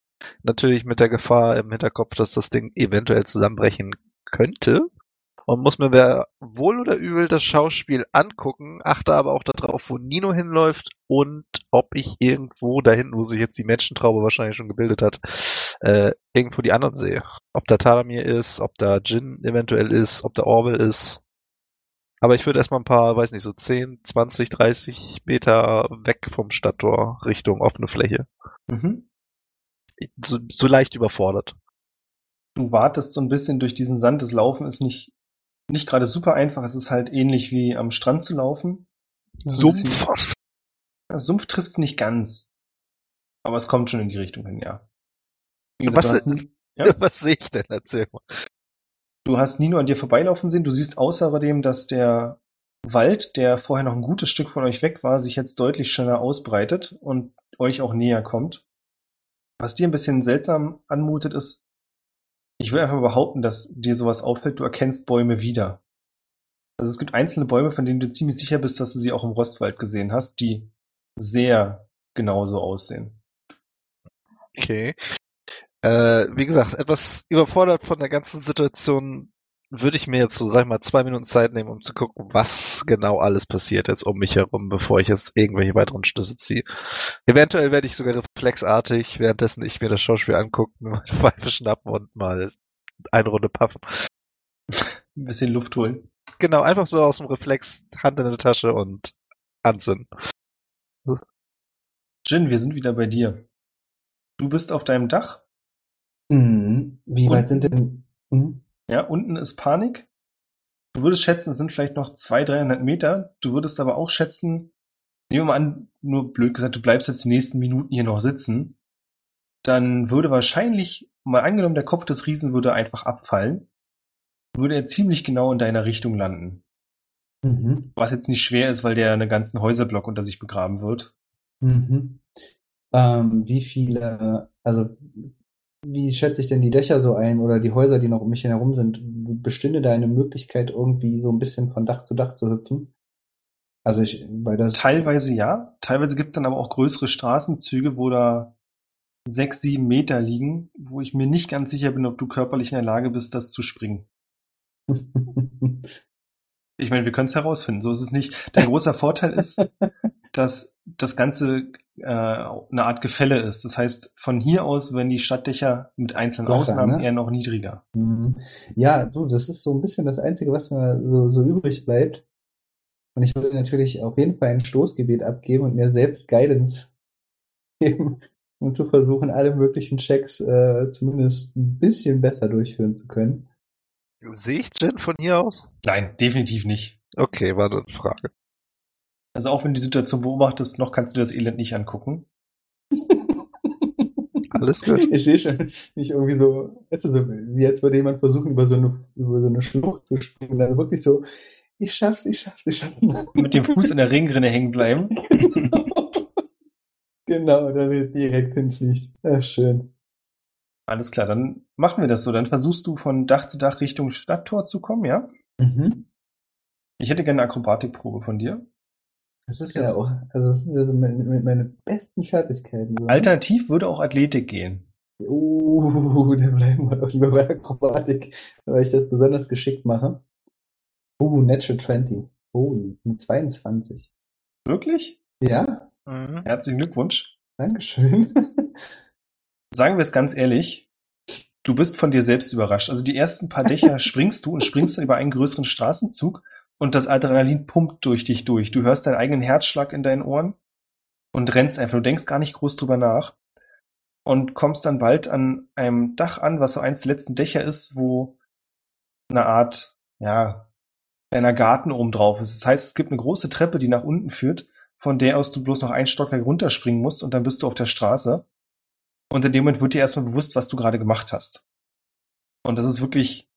Natürlich mit der Gefahr im Hinterkopf, dass das Ding eventuell zusammenbrechen könnte. Und muss man mir wohl oder übel das Schauspiel angucken, achte aber auch darauf, wo Nino hinläuft und ob ich irgendwo dahin, wo sich jetzt die Menschentraube wahrscheinlich schon gebildet hat, äh, irgendwo die anderen sehe. Ob da Tadamir ist, ob da Jin eventuell ist, ob da Orwell ist. Aber ich würde erstmal ein paar, weiß nicht, so zehn, zwanzig, dreißig Meter weg vom Stadttor Richtung offene Fläche. Mhm. So, so leicht überfordert. Du wartest so ein bisschen durch diesen Sand. Das Laufen ist nicht Nicht gerade super einfach, es ist halt ähnlich wie am Strand zu laufen. So Sumpf? Sumpf trifft's nicht ganz. Aber es kommt schon in die Richtung hin, ja. Wie gesagt, was, du hast, ja? Was sehe ich denn? Erzähl mal. Du hast Nino an dir vorbeilaufen sehen, du siehst außerdem, dass der Wald, der vorher noch ein gutes Stück von euch weg war, sich jetzt deutlich schneller ausbreitet und euch auch näher kommt. Was dir ein bisschen seltsam anmutet, ist, ich will einfach behaupten, dass dir sowas auffällt, du erkennst Bäume wieder. Also es gibt einzelne Bäume, von denen du ziemlich sicher bist, dass du sie auch im Rostwald gesehen hast, die sehr genauso aussehen. Okay. Äh, wie gesagt, etwas überfordert von der ganzen Situation würde ich mir jetzt so, sag ich mal, zwei Minuten Zeit nehmen, um zu gucken, was genau alles passiert jetzt um mich herum, bevor ich jetzt irgendwelche weiteren Schlüsse ziehe. Eventuell werde ich sogar reflexartig, währenddessen ich mir das Schauspiel angucke, mir meine Pfeife schnappen und mal eine Runde puffen. Ein bisschen Luft holen. Genau, einfach so aus dem Reflex, Hand in der Tasche und anzünden. Jin, wir sind wieder bei dir. Du bist auf deinem Dach. Mhm. Wie weit und sind denn... Mhm. Ja, unten ist Panik. Du würdest schätzen, es sind vielleicht noch zweihundert, dreihundert Meter. Du würdest aber auch schätzen, nehmen wir mal an, nur blöd gesagt, du bleibst jetzt die nächsten Minuten hier noch sitzen. Dann würde wahrscheinlich, mal angenommen, der Kopf des Riesen würde einfach abfallen, würde er ziemlich genau in deiner Richtung landen. Mhm. Was jetzt nicht schwer ist, weil der einen ganzen Häuserblock unter sich begraben wird. Mhm. Ähm, wie viele, also... Wie schätze ich denn die Dächer so ein oder die Häuser, die noch um mich herum sind? Bestünde da eine Möglichkeit, irgendwie so ein bisschen von Dach zu Dach zu hüpfen? Also ich, weil das... Teilweise ja. Teilweise gibt es dann aber auch größere Straßenzüge, wo da sechs, sieben Meter liegen, wo ich mir nicht ganz sicher bin, ob du körperlich in der Lage bist, das zu springen. Ich meine, wir können es herausfinden. So ist es nicht. Dein großer Vorteil ist, dass das Ganze äh, eine Art Gefälle ist. Das heißt, von hier aus werden die Stadtdächer mit einzelnen Lacher, Ausnahmen ne? eher noch niedriger. Mhm. Ja, du, das ist so ein bisschen das Einzige, was mir so, so übrig bleibt. Und ich würde natürlich auf jeden Fall ein Stoßgebet abgeben und mir selbst Guidance geben, um zu versuchen, alle möglichen Checks äh, zumindest ein bisschen besser durchführen zu können. Sehe ich Jin von hier aus? Nein, definitiv nicht. Okay, war nur eine Frage. Also auch wenn du die Situation beobachtest, noch kannst du das Elend nicht angucken. Alles gut. Ich sehe schon, nicht irgendwie so, also so, wie als würde jemand versuchen, über so eine, über so eine Schlucht zu springen. Dann wirklich so, ich schaff's, ich schaff's, ich schaff's. Mit dem Fuß in der Regenrinne hängen bleiben. Genau, genau, damit direkt hinfliegt. Ja, schön. Alles klar, dann machen wir das so. Dann versuchst du von Dach zu Dach Richtung Stadttor zu kommen, ja? Mhm. Ich hätte gerne eine Akrobatikprobe von dir. Das ist ja auch, also das sind ja so meine, meine besten Fertigkeiten. So. Alternativ würde auch Athletik gehen. Oh, da bleiben wir doch lieber bei Akrobatik, weil ich das besonders geschickt mache. Oh, Natural zwanzig. Oh, eine zweiundzwanzig. Wirklich? Ja. Mhm. Herzlichen Glückwunsch. Dankeschön. Sagen wir es ganz ehrlich, du bist von dir selbst überrascht. Also die ersten paar Dächer springst du und springst dann über einen größeren Straßenzug. Und das Adrenalin pumpt durch dich durch. Du hörst deinen eigenen Herzschlag in deinen Ohren und rennst einfach. Du denkst gar nicht groß drüber nach und kommst dann bald an einem Dach an, was so eins der letzten Dächer ist, wo eine Art, ja, einer Garten oben drauf ist. Das heißt, es gibt eine große Treppe, die nach unten führt, von der aus du bloß noch ein Stockwerk runterspringen musst und dann bist du auf der Straße. Und in dem Moment wird dir erstmal bewusst, was du gerade gemacht hast. Und das ist wirklich,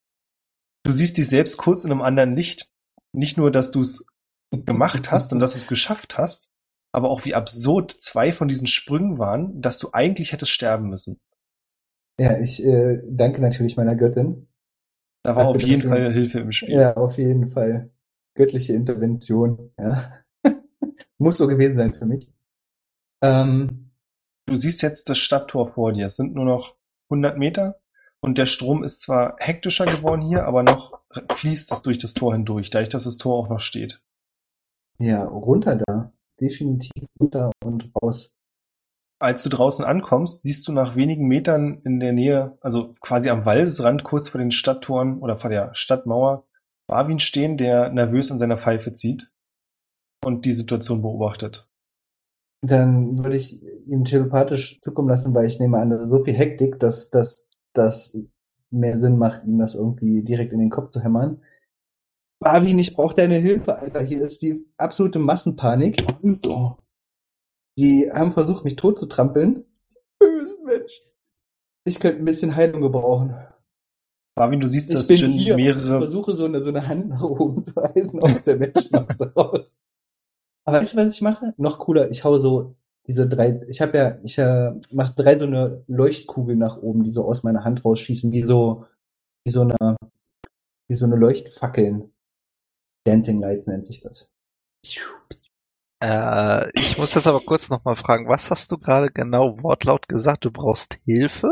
du siehst dich selbst kurz in einem anderen Licht. Nicht nur, dass du es gemacht hast und dass du es geschafft hast, aber auch wie absurd zwei von diesen Sprüngen waren, dass du eigentlich hättest sterben müssen. Ja, ich äh, danke natürlich meiner Göttin. Da war danke auf jeden Fall Hilfe im Spiel. Ja, auf jeden Fall. Göttliche Intervention. Ja. Muss so gewesen sein für mich. Ähm, Du siehst jetzt das Stadttor vor dir. Es sind nur noch hundert Meter und der Strom ist zwar hektischer geworden hier, aber noch fließt es durch das Tor hindurch, dadurch, dass das Tor auch noch steht. Ja, runter da. Definitiv runter und raus. Als du draußen ankommst, siehst du nach wenigen Metern in der Nähe, also quasi am Waldesrand, kurz vor den Stadttoren oder vor der Stadtmauer, Barwin stehen, der nervös an seiner Pfeife zieht und die Situation beobachtet. Dann würde ich ihm telepathisch zukommen lassen, weil ich nehme an, so viel Hektik, dass das mehr Sinn macht, ihm das irgendwie direkt in den Kopf zu hämmern. Barwin, ich brauche deine Hilfe, Alter. Hier ist die absolute Massenpanik. Oh. Die haben versucht, mich tot zu trampeln. Bösen Mensch. Ich könnte ein bisschen Heilung gebrauchen. Barwin, du siehst, dass Jin mehrere... Ich versuche, so eine, so eine Hand nach oben zu halten, aber der Mensch macht daraus. Aber weißt du, was ich mache? Noch cooler, ich hau so diese drei... Ich habe ja... Ich äh, mache drei so eine Leuchtkugel nach oben, die so aus meiner Hand rausschießen, wie so... Wie so eine... Wie so eine Leuchtfackeln. Dancing Lights nennt sich das. Äh, ich muss das aber kurz nochmal fragen. Was hast du gerade genau wortlaut gesagt? Du brauchst Hilfe?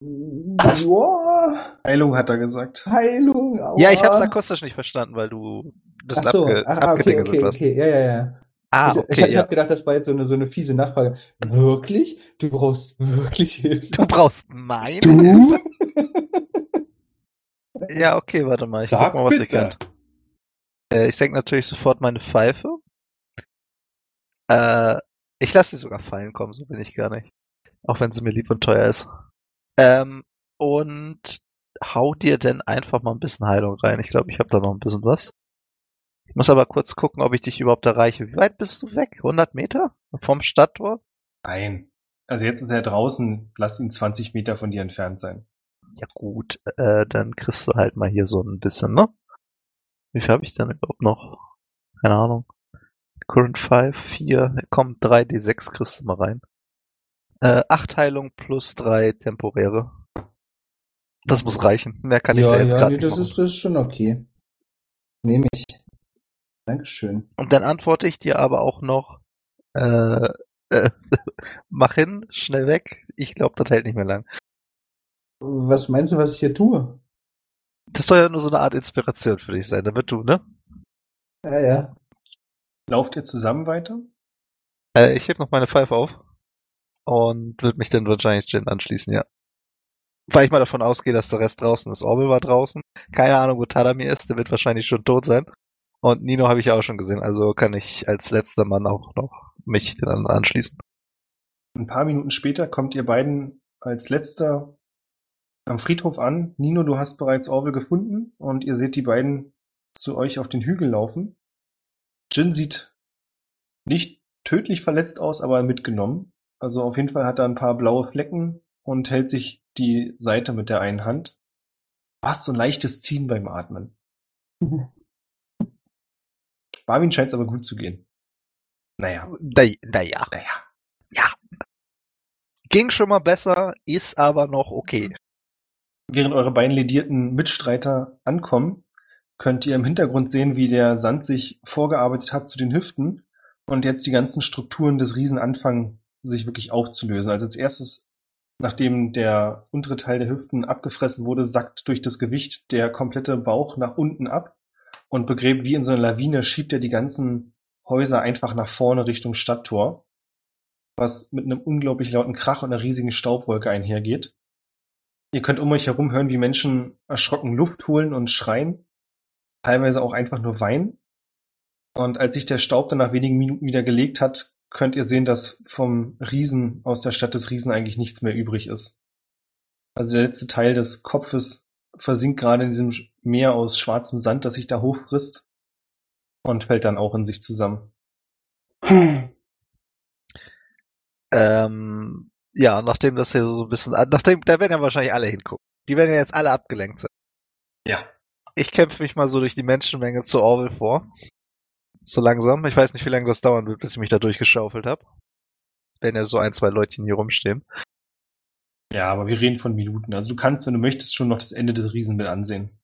Boah. Heilung hat er gesagt. Heilung, aua. Ja, ich hab's akustisch nicht verstanden, weil du ein bisschen so. abge- ah, abgedingelt okay, okay, warst. Okay, ja, ja, ja. Ah, okay, ich ich ja. hab gedacht, das war jetzt so eine, so eine fiese Nachfrage. Wirklich? Du brauchst wirklich Hilfe? Du brauchst meine du? Hilfe? Ja, okay, warte mal. Ich Sag guck mal, was bitte. Ihr könnt. Äh, ich senke natürlich sofort meine Pfeife. Äh, ich lasse sie sogar fallen kommen, so bin ich gar nicht. Auch wenn sie mir lieb und teuer ist. Ähm, und hau dir denn einfach mal ein bisschen Heilung rein. Ich glaube, ich habe da noch ein bisschen was. Ich muss aber kurz gucken, ob ich dich überhaupt erreiche. Wie weit bist du weg? hundert Meter? Vom Stadttor? Nein. Also jetzt ist er draußen. Lass ihn zwanzig Meter von dir entfernt sein. Ja gut, äh, dann kriegst du halt mal hier so ein bisschen, ne? Wie viel habe ich denn überhaupt noch? Keine Ahnung. Current fünf, vier, komm, drei D sechs kriegst du mal rein. Äh, acht Heilung plus drei temporäre. Das muss reichen. Mehr kann ja, ich da jetzt ja, gerade nee, nicht das machen. Ist, das ist schon okay. Nehme ich. Dankeschön. Und dann antworte ich dir aber auch noch, äh, äh mach hin, schnell weg. Ich glaube, das hält nicht mehr lang. Was meinst du, was ich hier tue? Das soll ja nur so eine Art Inspiration für dich sein, damit du, ne? Ja, ja. Lauft ihr zusammen weiter? Äh, ich heb noch meine Pfeife auf und würde mich dann wahrscheinlich Jin anschließen, ja. Weil ich mal davon ausgehe, dass der Rest draußen ist. Orwell war draußen. Keine Ahnung, wo Tadamir ist. Der wird wahrscheinlich schon tot sein. Und Nino habe ich ja auch schon gesehen. Also kann ich als letzter Mann auch noch mich dann anschließen. Ein paar Minuten später kommt ihr beiden als letzter am Friedhof an. Nino, du hast bereits Orwell gefunden und ihr seht die beiden zu euch auf den Hügel laufen. Jin sieht nicht tödlich verletzt aus, aber mitgenommen. Also auf jeden Fall hat er ein paar blaue Flecken und hält sich die Seite mit der einen Hand. Fast so ein leichtes Ziehen beim Atmen. Barwin scheint es aber gut zu gehen. Naja. Naja. Naja. Ja. Ging schon mal besser, ist aber noch okay. Während eure beiden ledierten Mitstreiter ankommen, könnt ihr im Hintergrund sehen, wie der Sand sich vorgearbeitet hat zu den Hüften und jetzt die ganzen Strukturen des Riesen anfangen, sich wirklich aufzulösen. Also als erstes, nachdem der untere Teil der Hüften abgefressen wurde, sackt durch das Gewicht der komplette Bauch nach unten ab und begräbt wie in so einer Lawine, schiebt er die ganzen Häuser einfach nach vorne Richtung Stadttor, was mit einem unglaublich lauten Krach und einer riesigen Staubwolke einhergeht. Ihr könnt um euch herum hören, wie Menschen erschrocken Luft holen und schreien, teilweise auch einfach nur weinen. Und als sich der Staub dann nach wenigen Minuten wieder gelegt hat, könnt ihr sehen, dass vom Riesen aus der Stadt des Riesen eigentlich nichts mehr übrig ist. Also der letzte Teil des Kopfes versinkt gerade in diesem Meer aus schwarzem Sand, das sich da hochfrisst und fällt dann auch in sich zusammen. Hm. Ähm... Ja, nachdem das hier so ein bisschen, nachdem, da werden ja wahrscheinlich alle hingucken. Die werden ja jetzt alle abgelenkt sein. Ja. Ich kämpfe mich mal so durch die Menschenmenge zu Orwell vor. So langsam. Ich weiß nicht, wie lange das dauern wird, bis ich mich da durchgeschaufelt habe. Wenn ja so ein, zwei Leutchen hier rumstehen. Ja, aber wir reden von Minuten. Also du kannst, wenn du möchtest, schon noch das Ende des Riesen mit ansehen.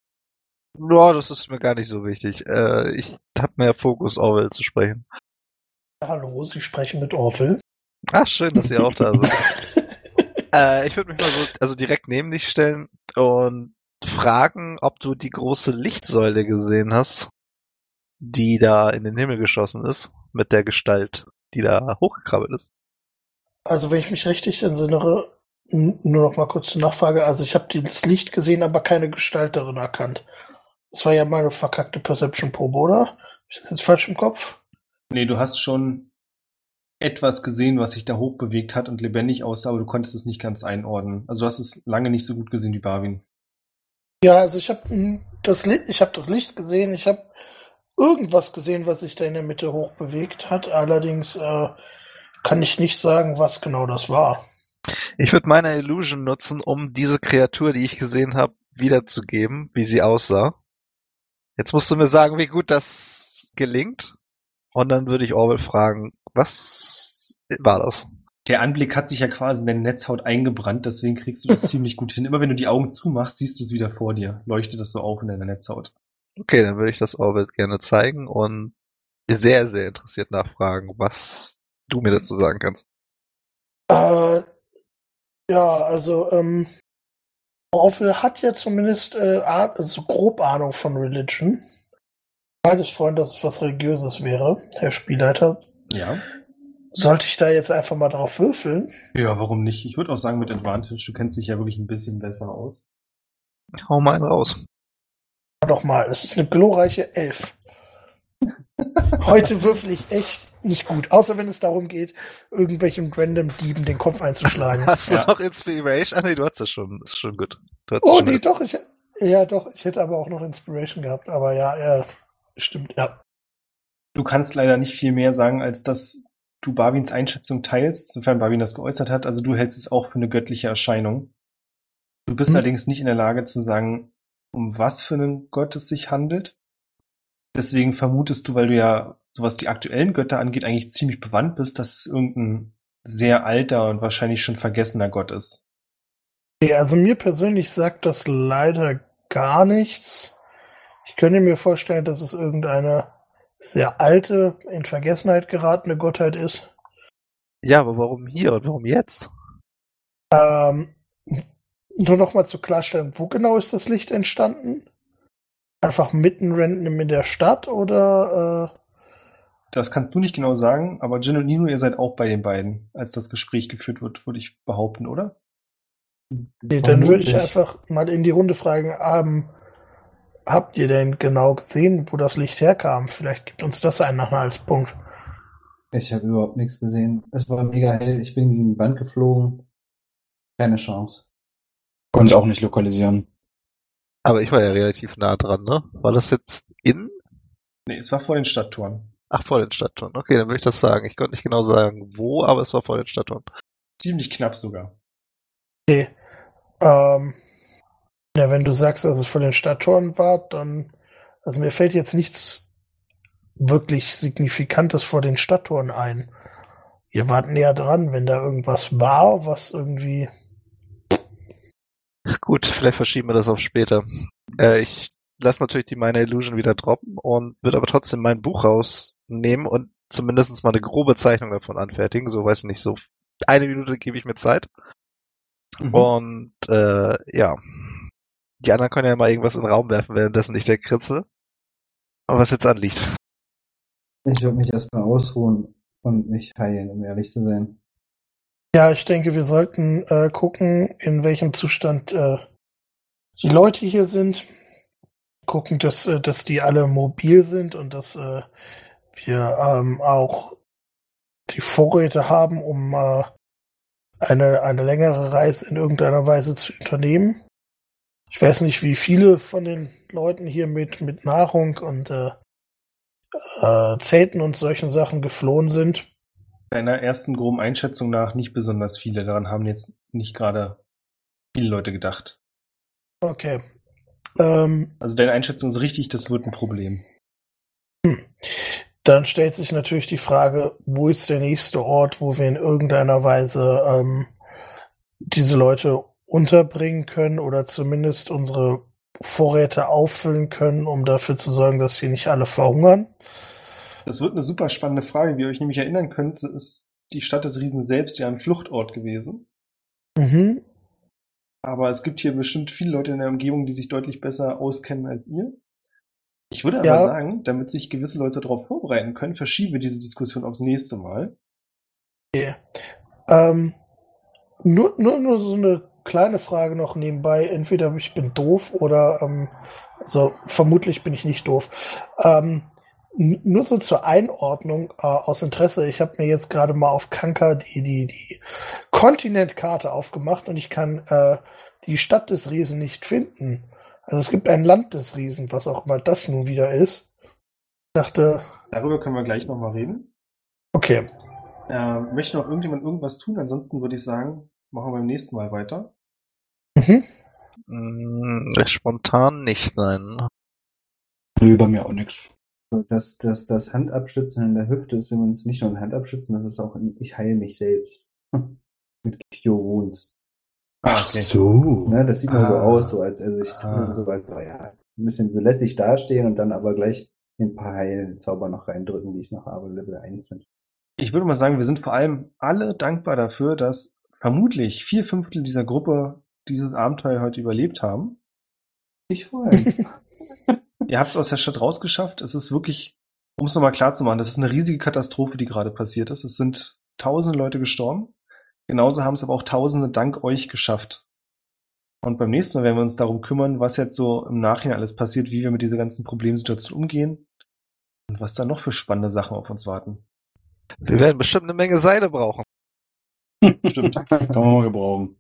Boah, das ist mir gar nicht so wichtig. Äh, ich hab mehr Fokus, Orwell zu sprechen. Hallo, Sie sprechen mit Orwell. Ach, schön, dass ihr auch da seid. äh, ich würde mich mal so also direkt neben dich stellen und fragen, ob du die große Lichtsäule gesehen hast, die da in den Himmel geschossen ist, mit der Gestalt, die da hochgekrabbelt ist. Also wenn ich mich richtig erinnere, nur noch mal kurz zur Nachfrage, also ich habe das Licht gesehen, aber keine Gestalt darin erkannt. Das war ja mal eine verkackte Perception-Probe, oder? Habe ich das jetzt falsch im Kopf? Nee, du hast schon etwas gesehen, was sich da hochbewegt hat und lebendig aussah, aber du konntest es nicht ganz einordnen. Also du hast es lange nicht so gut gesehen wie Barwin. Ja, also ich habe das, hab das Licht gesehen, ich habe irgendwas gesehen, was sich da in der Mitte hochbewegt hat. Allerdings äh, kann ich nicht sagen, was genau das war. Ich würde meine Illusion nutzen, um diese Kreatur, die ich gesehen habe, wiederzugeben, wie sie aussah. Jetzt musst du mir sagen, wie gut das gelingt. Und dann würde ich Orwell fragen, was war das? Der Anblick hat sich ja quasi in deine Netzhaut eingebrannt, deswegen kriegst du das ziemlich gut hin. Immer wenn du die Augen zumachst, siehst du es wieder vor dir. Leuchtet das so auf in deiner Netzhaut. Okay, dann würde ich das Orwell gerne zeigen und sehr, sehr interessiert nachfragen, was du mir dazu sagen kannst. Äh, ja, also, ähm, Orwell hat ja zumindest äh, also grob Ahnung von Religion. Ich halte es vorhin, dass es was Religiöses wäre, Herr Spielleiter. Ja. Sollte ich da jetzt einfach mal drauf würfeln? Ja, warum nicht? Ich würde auch sagen mit Advantage. Du kennst dich ja wirklich ein bisschen besser aus. Hau mal einen raus. Doch mal, das ist eine glorreiche Elf. Heute würfel ich echt nicht gut. Außer wenn es darum geht, irgendwelchen random Dieben den Kopf einzuschlagen. Hast du ja. noch Inspiration? Ah nee, du hast es schon. Ist schon gut. Du hast oh schon nee, mit. doch. Ich, ja, doch. Ich hätte aber auch noch Inspiration gehabt. Aber ja, ja, stimmt, ja. Du kannst leider nicht viel mehr sagen, als dass du Barwins Einschätzung teilst, sofern Barwin das geäußert hat. Also du hältst es auch für eine göttliche Erscheinung. Du bist hm. allerdings nicht in der Lage zu sagen, um was für einen Gott es sich handelt. Deswegen vermutest du, weil du ja, so was die aktuellen Götter angeht, eigentlich ziemlich bewandt bist, dass es irgendein sehr alter und wahrscheinlich schon vergessener Gott ist. Okay, also mir persönlich sagt das leider gar nichts. Ich könnte mir vorstellen, dass es irgendeine sehr alte, in Vergessenheit geratene Gottheit ist. Ja, aber warum hier und warum jetzt? Ähm, nur nochmal zur Klarstellung, wo genau ist das Licht entstanden? Einfach mitten random in der Stadt oder? Äh das kannst du nicht genau sagen, aber Jin und Nino, ihr seid auch bei den beiden, als das Gespräch geführt wird, würde ich behaupten, oder? Nee, dann würde ich einfach mal in die Runde fragen, ähm, habt ihr denn genau gesehen, wo das Licht herkam? Vielleicht gibt uns das einen Anhaltspunkt. Ich habe überhaupt nichts gesehen. Es war mega hell, ich bin gegen die Wand geflogen. Keine Chance. Konnte ich auch nicht lokalisieren. Aber ich war ja relativ nah dran, ne? War das jetzt in? Nee, es war vor den Stadttoren. Ach, vor den Stadttoren. Okay, dann würde ich das sagen. Ich konnte nicht genau sagen, wo, aber es war vor den Stadttoren. Ziemlich knapp sogar. Okay. Ähm, ja, wenn du sagst, dass es vor den Stadttoren war, dann... Also mir fällt jetzt nichts wirklich Signifikantes vor den Stadttoren ein. Ihr wart näher dran, wenn da irgendwas war, was irgendwie... Gut, vielleicht verschieben wir das auf später. Äh, ich lasse natürlich die Minor Illusion wieder droppen und würde aber trotzdem mein Buch rausnehmen und zumindest mal eine grobe Zeichnung davon anfertigen. So, weiß nicht, so eine Minute gebe ich mir Zeit. Mhm. Und äh, ja, die anderen können ja mal irgendwas in den Raum werfen, währenddessen ich der kritzel. Und was jetzt anliegt. Ich würde mich erstmal ausruhen und mich heilen, um ehrlich zu sein. Ja, ich denke, wir sollten äh, gucken, in welchem Zustand äh, die Leute hier sind. Gucken, dass, äh, dass die alle mobil sind und dass äh, wir ähm, auch die Vorräte haben, um äh, eine, eine längere Reise in irgendeiner Weise zu unternehmen. Ich weiß nicht, wie viele von den Leuten hier mit, mit Nahrung und äh, äh, Zelten und solchen Sachen geflohen sind. Deiner ersten groben Einschätzung nach nicht besonders viele. Daran haben jetzt nicht gerade viele Leute gedacht. Okay. Ähm, also deine Einschätzung ist richtig, das wird ein Problem. Dann stellt sich natürlich die Frage, wo ist der nächste Ort, wo wir in irgendeiner Weise ähm, diese Leute unterbringen können oder zumindest unsere Vorräte auffüllen können, um dafür zu sorgen, dass hier nicht alle verhungern. Das wird eine super spannende Frage. Wie ihr euch nämlich erinnern könnt, ist die Stadt des Riesen selbst ja ein Fluchtort gewesen. Mhm. Aber es gibt hier bestimmt viele Leute in der Umgebung, die sich deutlich besser auskennen als ihr. Ich würde aber ja. sagen, damit sich gewisse Leute darauf vorbereiten können, verschiebe diese Diskussion aufs nächste Mal. Okay. Ähm, nur, nur, nur so eine kleine Frage noch nebenbei. Entweder ich bin doof oder ähm, also vermutlich bin ich nicht doof. Ähm, nur so zur Einordnung äh, aus Interesse. Ich habe mir jetzt gerade mal auf Kanka die, die, die Kontinentkarte aufgemacht und ich kann äh, die Stadt des Riesen nicht finden. Also es gibt ein Land des Riesen, was auch immer das nun wieder ist. Ich dachte... Darüber können wir gleich nochmal reden. Okay. Äh, möchte noch irgendjemand irgendwas tun? Ansonsten würde ich sagen, machen wir beim nächsten Mal weiter. Mhm. Hm, spontan nicht, nein. Nö, bei mir auch nichts. Das, das, das Handabstützen in der Hüfte ist übrigens nicht nur ein Handabstützen, das ist auch ein, ich heile mich selbst. Mit Cure Wounds. Ach okay. So. Ne, das sieht ah. mal so aus, so als, also ich tue ah. so, als, ja, ein bisschen so lässig dastehen und dann aber gleich ein paar heilen Zauber noch reindrücken, die ich noch habe, Level eins sind. Ich würde mal sagen, wir sind vor allem alle dankbar dafür, dass vermutlich vier Fünftel dieser Gruppe dieses Abenteuer heute überlebt haben. Ich freue mich. Ihr habt es aus der Stadt rausgeschafft. Es ist wirklich, um es nochmal klar zu machen, das ist eine riesige Katastrophe, die gerade passiert ist. Es sind tausende Leute gestorben. Genauso haben es aber auch tausende dank euch geschafft. Und beim nächsten Mal werden wir uns darum kümmern, was jetzt so im Nachhinein alles passiert, wie wir mit dieser ganzen Problemsituation umgehen und was da noch für spannende Sachen auf uns warten. Wir werden bestimmt eine Menge Seile brauchen. Stimmt, kann man mal gebrauchen.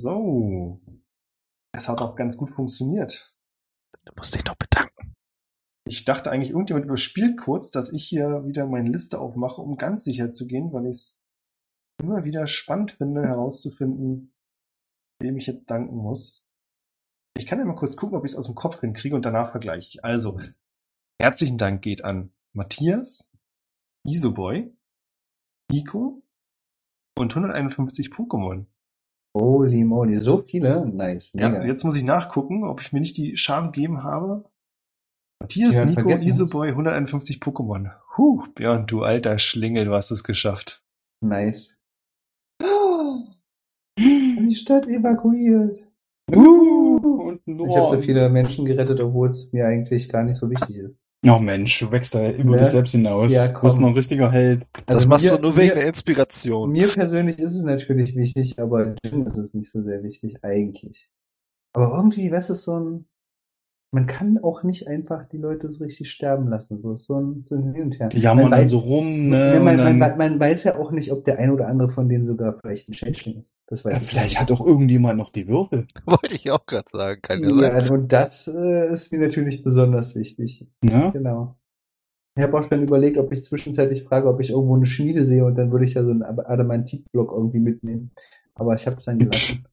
So, es hat auch ganz gut funktioniert. Du musst dich doch bedanken. Ich dachte eigentlich, irgendjemand überspielt kurz, dass ich hier wieder meine Liste aufmache, um ganz sicher zu gehen, weil ich es immer wieder spannend finde, herauszufinden, wem ich jetzt danken muss. Ich kann ja mal kurz gucken, ob ich es aus dem Kopf hinkriege und danach vergleiche ich. Also, herzlichen Dank geht an Matthias, Isoboy, Nico und hunderteinundfünfzig Pokémon. Holy moly, so viele? Nice, mega. Ja, jetzt muss ich nachgucken, ob ich mir nicht die Scham gegeben habe. Matthias, Nico, Isoboy, hunderteinundfünfzig Pokémon. Huh, Björn, du alter Schlingel, du hast es geschafft. Nice. Oh, die Stadt evakuiert. Uh, und ich habe so viele Menschen gerettet, obwohl es mir eigentlich gar nicht so wichtig ist. Oh Mensch, du wächst da über ne? dich selbst hinaus. Ja, du bist noch ein richtiger Held. Also das machst mir, du nur wegen mir, der Inspiration. Mir persönlich ist es natürlich wichtig, aber Jin ist es nicht so sehr wichtig, eigentlich. Aber irgendwie, weißt du, so ein... Man kann auch nicht einfach die Leute so richtig sterben lassen. So, so ein, so ein Hin und Her. Die jammern dann so rum, ne? Man, man, dann, man, man weiß ja auch nicht, ob der ein oder andere von denen sogar vielleicht ein Schädling ist. Das weiß ja, vielleicht nicht. Hat auch irgendjemand noch die Würfel. Wollte ich auch gerade sagen, kann ja sein. Ja, und das äh, ist mir natürlich besonders wichtig. Ja? Genau. Ich habe auch schon überlegt, ob ich zwischenzeitlich frage, ob ich irgendwo eine Schmiede sehe und dann würde ich ja so einen Adamantitblock irgendwie mitnehmen. Aber ich habe es dann gelassen.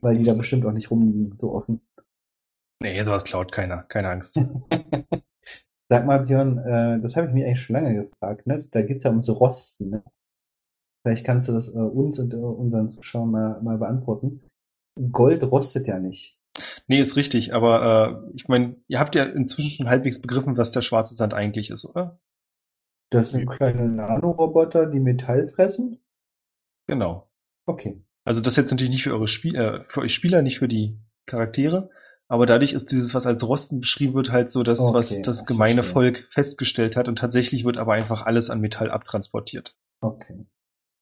Weil die da bestimmt auch nicht rumliegen, so offen. Nee, sowas klaut keiner. Keine Angst. Sag mal, Björn, äh, das habe ich mich eigentlich schon lange gefragt. Ne? Da geht es ja ums Rosten. Ne? Vielleicht kannst du das äh, uns und äh, unseren Zuschauern mal, mal beantworten. Gold rostet ja nicht. Nee, ist richtig. Aber äh, ich meine, ihr habt ja inzwischen schon halbwegs begriffen, was der schwarze Sand eigentlich ist, oder? Das sind kleine Nanoroboter, die Metall fressen? Genau. Okay. Also das jetzt natürlich nicht für eure Spiel- äh, für euch Spieler, nicht für die Charaktere. Aber dadurch ist dieses, was als Rosten beschrieben wird, halt so das, okay, was das gemeine Volk festgestellt hat. Und tatsächlich wird aber einfach alles an Metall abtransportiert. Okay.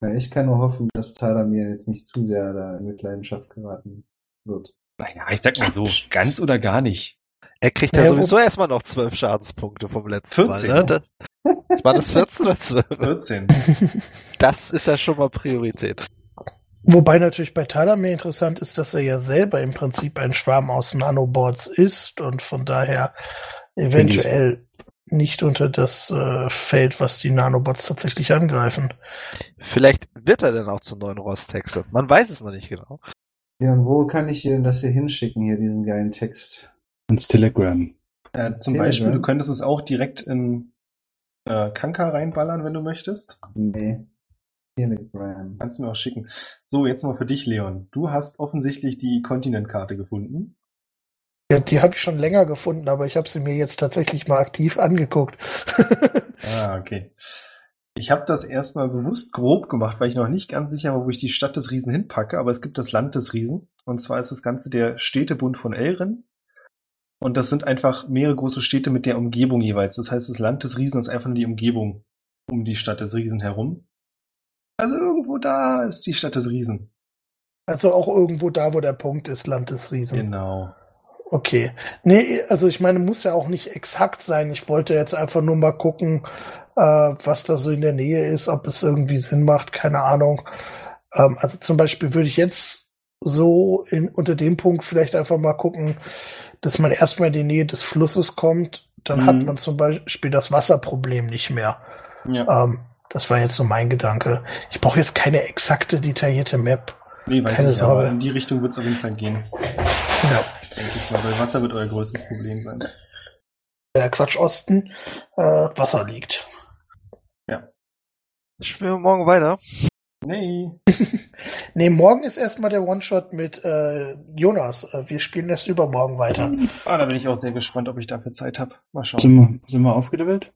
Ja, ich kann nur hoffen, dass Tadamir jetzt nicht zu sehr da in Mitleidenschaft geraten wird. Naja, ich sag mal so, ganz oder gar nicht. Er kriegt ja, ja sowieso wo? erstmal noch zwölf Schadenspunkte vom letzten vierzehn Mal. Ne? Das, das waren das vierzehn oder zwölf? vierzehn. Das ist ja schon mal Priorität. Wobei natürlich bei Tadamir interessant ist, dass er ja selber im Prinzip ein Schwarm aus Nanoboards ist und von daher eventuell nicht unter das äh, fällt, was die Nanobots tatsächlich angreifen. Vielleicht wird er dann auch zur neuen Rost-Hexe. Man weiß es noch nicht genau. Ja, und wo kann ich dir das hier hinschicken, hier diesen geilen Text? Ins Telegram. Äh, zum Telegram. Beispiel, du könntest es auch direkt in äh, Kanka reinballern, wenn du möchtest. Nee. Telegram. Kannst du mir auch schicken. So, jetzt mal für dich, Leon. Du hast offensichtlich die Kontinentkarte gefunden. Ja, die habe ich schon länger gefunden, aber ich habe sie mir jetzt tatsächlich mal aktiv angeguckt. Ah, okay. Ich habe das erstmal bewusst grob gemacht, weil ich noch nicht ganz sicher war, wo ich die Stadt des Riesen hinpacke, aber es gibt das Land des Riesen. Und zwar ist das Ganze der Städtebund von Elren. Und das sind einfach mehrere große Städte mit der Umgebung jeweils. Das heißt, das Land des Riesen ist einfach nur die Umgebung um die Stadt des Riesen herum. Also irgendwo da ist die Stadt des Riesen. Also auch irgendwo da, wo der Punkt ist, Land des Riesen. Genau. Okay. Nee, also ich meine, muss ja auch nicht exakt sein. Ich wollte jetzt einfach nur mal gucken, äh, was da so in der Nähe ist, ob es irgendwie Sinn macht, keine Ahnung. Ähm, also zum Beispiel würde ich jetzt so in, unter dem Punkt vielleicht einfach mal gucken, dass man erstmal in die Nähe des Flusses kommt, dann mhm. hat man zum Beispiel das Wasserproblem nicht mehr. Ja. Ähm, das war jetzt so mein Gedanke. Ich brauche jetzt keine exakte, detaillierte Map. Nee, weiß keine ich, Sorge. Aber in die Richtung wird es auf jeden Fall gehen. Ja. Denke ich mal, weil Wasser wird euer größtes Problem sein. Ja, Quatsch, Osten, äh, Wasser liegt. Ja. Spielen wir morgen weiter? Nee. Nee, morgen ist erstmal der One-Shot mit äh, Jonas. Wir spielen erst übermorgen weiter. Ah, da bin ich auch sehr gespannt, ob ich dafür Zeit habe. Mal schauen. Sind wir, sind wir aufgedreht?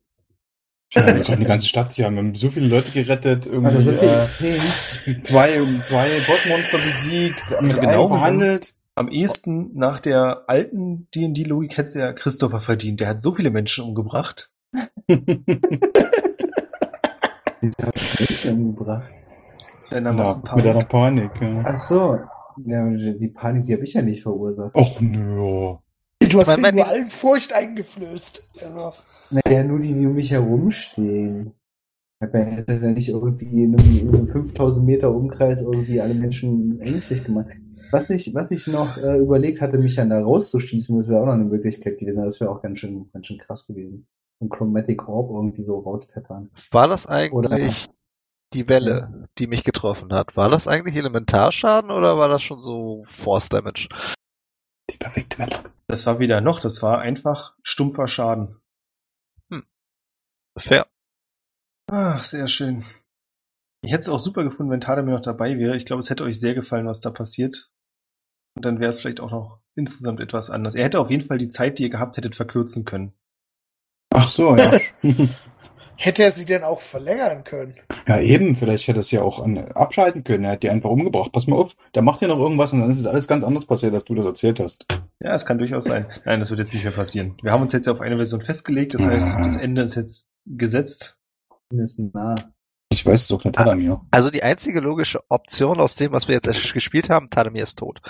Ja, wir haben die ganze Stadt hier, wir haben so viele Leute gerettet, irgendwie also, äh, zwei, zwei Bossmonster besiegt, haben also genau verhandelt. Am ehesten nach der alten D und D-Logik hätte es ja Christopher verdient. Der hat so viele Menschen umgebracht. Der hat mich umgebracht. Mit einer Panik. Ja. Ach so, ja, die Panik, die habe ich ja nicht verursacht. Och nö. Du hast mir nur allen Furcht eingeflößt. Also. Naja, nur die, die um mich herumstehen. Hätte er nicht irgendwie in einem fünftausend Meter Umkreis irgendwie alle Menschen ängstlich gemacht. Was ich, was ich noch äh, überlegt hatte, mich dann da rauszuschießen, das wäre auch noch eine Möglichkeit gewesen. Das wäre auch ganz schön, ganz schön krass gewesen. Und Chromatic Orb irgendwie so rauspeppern. War das eigentlich oder? Die Welle, die mich getroffen hat? War das eigentlich Elementarschaden oder war das schon so Force Damage? Die perfekte Welle. Das war wieder noch, das war einfach stumpfer Schaden. Hm. Fair. Ach, sehr schön. Ich hätte es auch super gefunden, wenn Tadamir noch dabei wäre. Ich glaube, es hätte euch sehr gefallen, was da passiert. Und dann wäre es vielleicht auch noch insgesamt etwas anders. Er hätte auf jeden Fall die Zeit, die ihr gehabt hättet, verkürzen können. Ach so, ja. Hätte er sie denn auch verlängern können? Ja, eben. Vielleicht hätte er es ja auch an, abschalten können. Er hat die einfach umgebracht. Pass mal auf, da macht ja noch irgendwas und dann ist es alles ganz anders passiert, als du das erzählt hast. Ja, es kann durchaus sein. Nein, das wird jetzt nicht mehr passieren. Wir haben uns jetzt ja auf eine Version festgelegt. Das heißt, das Ende ist jetzt gesetzt. Das ist nah. Ich weiß es auch nicht, Tadamir. Also die einzige logische Option aus dem, was wir jetzt gespielt haben, Tadamir ist tot.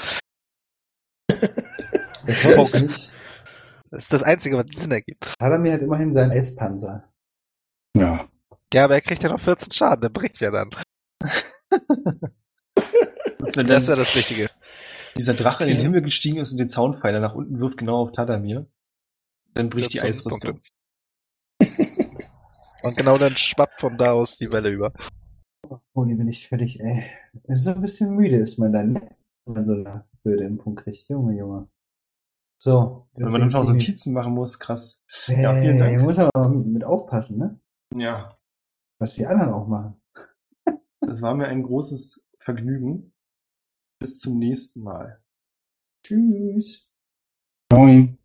Das Punkt. Nicht. Das ist das Einzige, was Sinn ergibt. Tadamir hat immerhin seinen Eispanzer. Ja. Ja, aber er kriegt ja noch vierzehn Schaden, der bricht ja dann. Das, dann das ist ja das Richtige. Dieser Drache in den Himmel gestiegen ist und den Zaunpfeiler nach unten wirft, genau auf Tadamir. Dann bricht die Eisrüstung. Und genau dann schwappt von da aus die Welle über. Oh, die bin ich fertig, ey. So ein bisschen müde ist man dann, wenn man so eine blöde Impfung kriegt. Junge, Junge. So. Wenn man dann noch Notizen machen muss, krass. Hey, ja, vielen Dank. Man muss aber mit aufpassen, ne? Ja. Was die anderen auch machen. Das war mir ein großes Vergnügen. Bis zum nächsten Mal. Tschüss. Moin.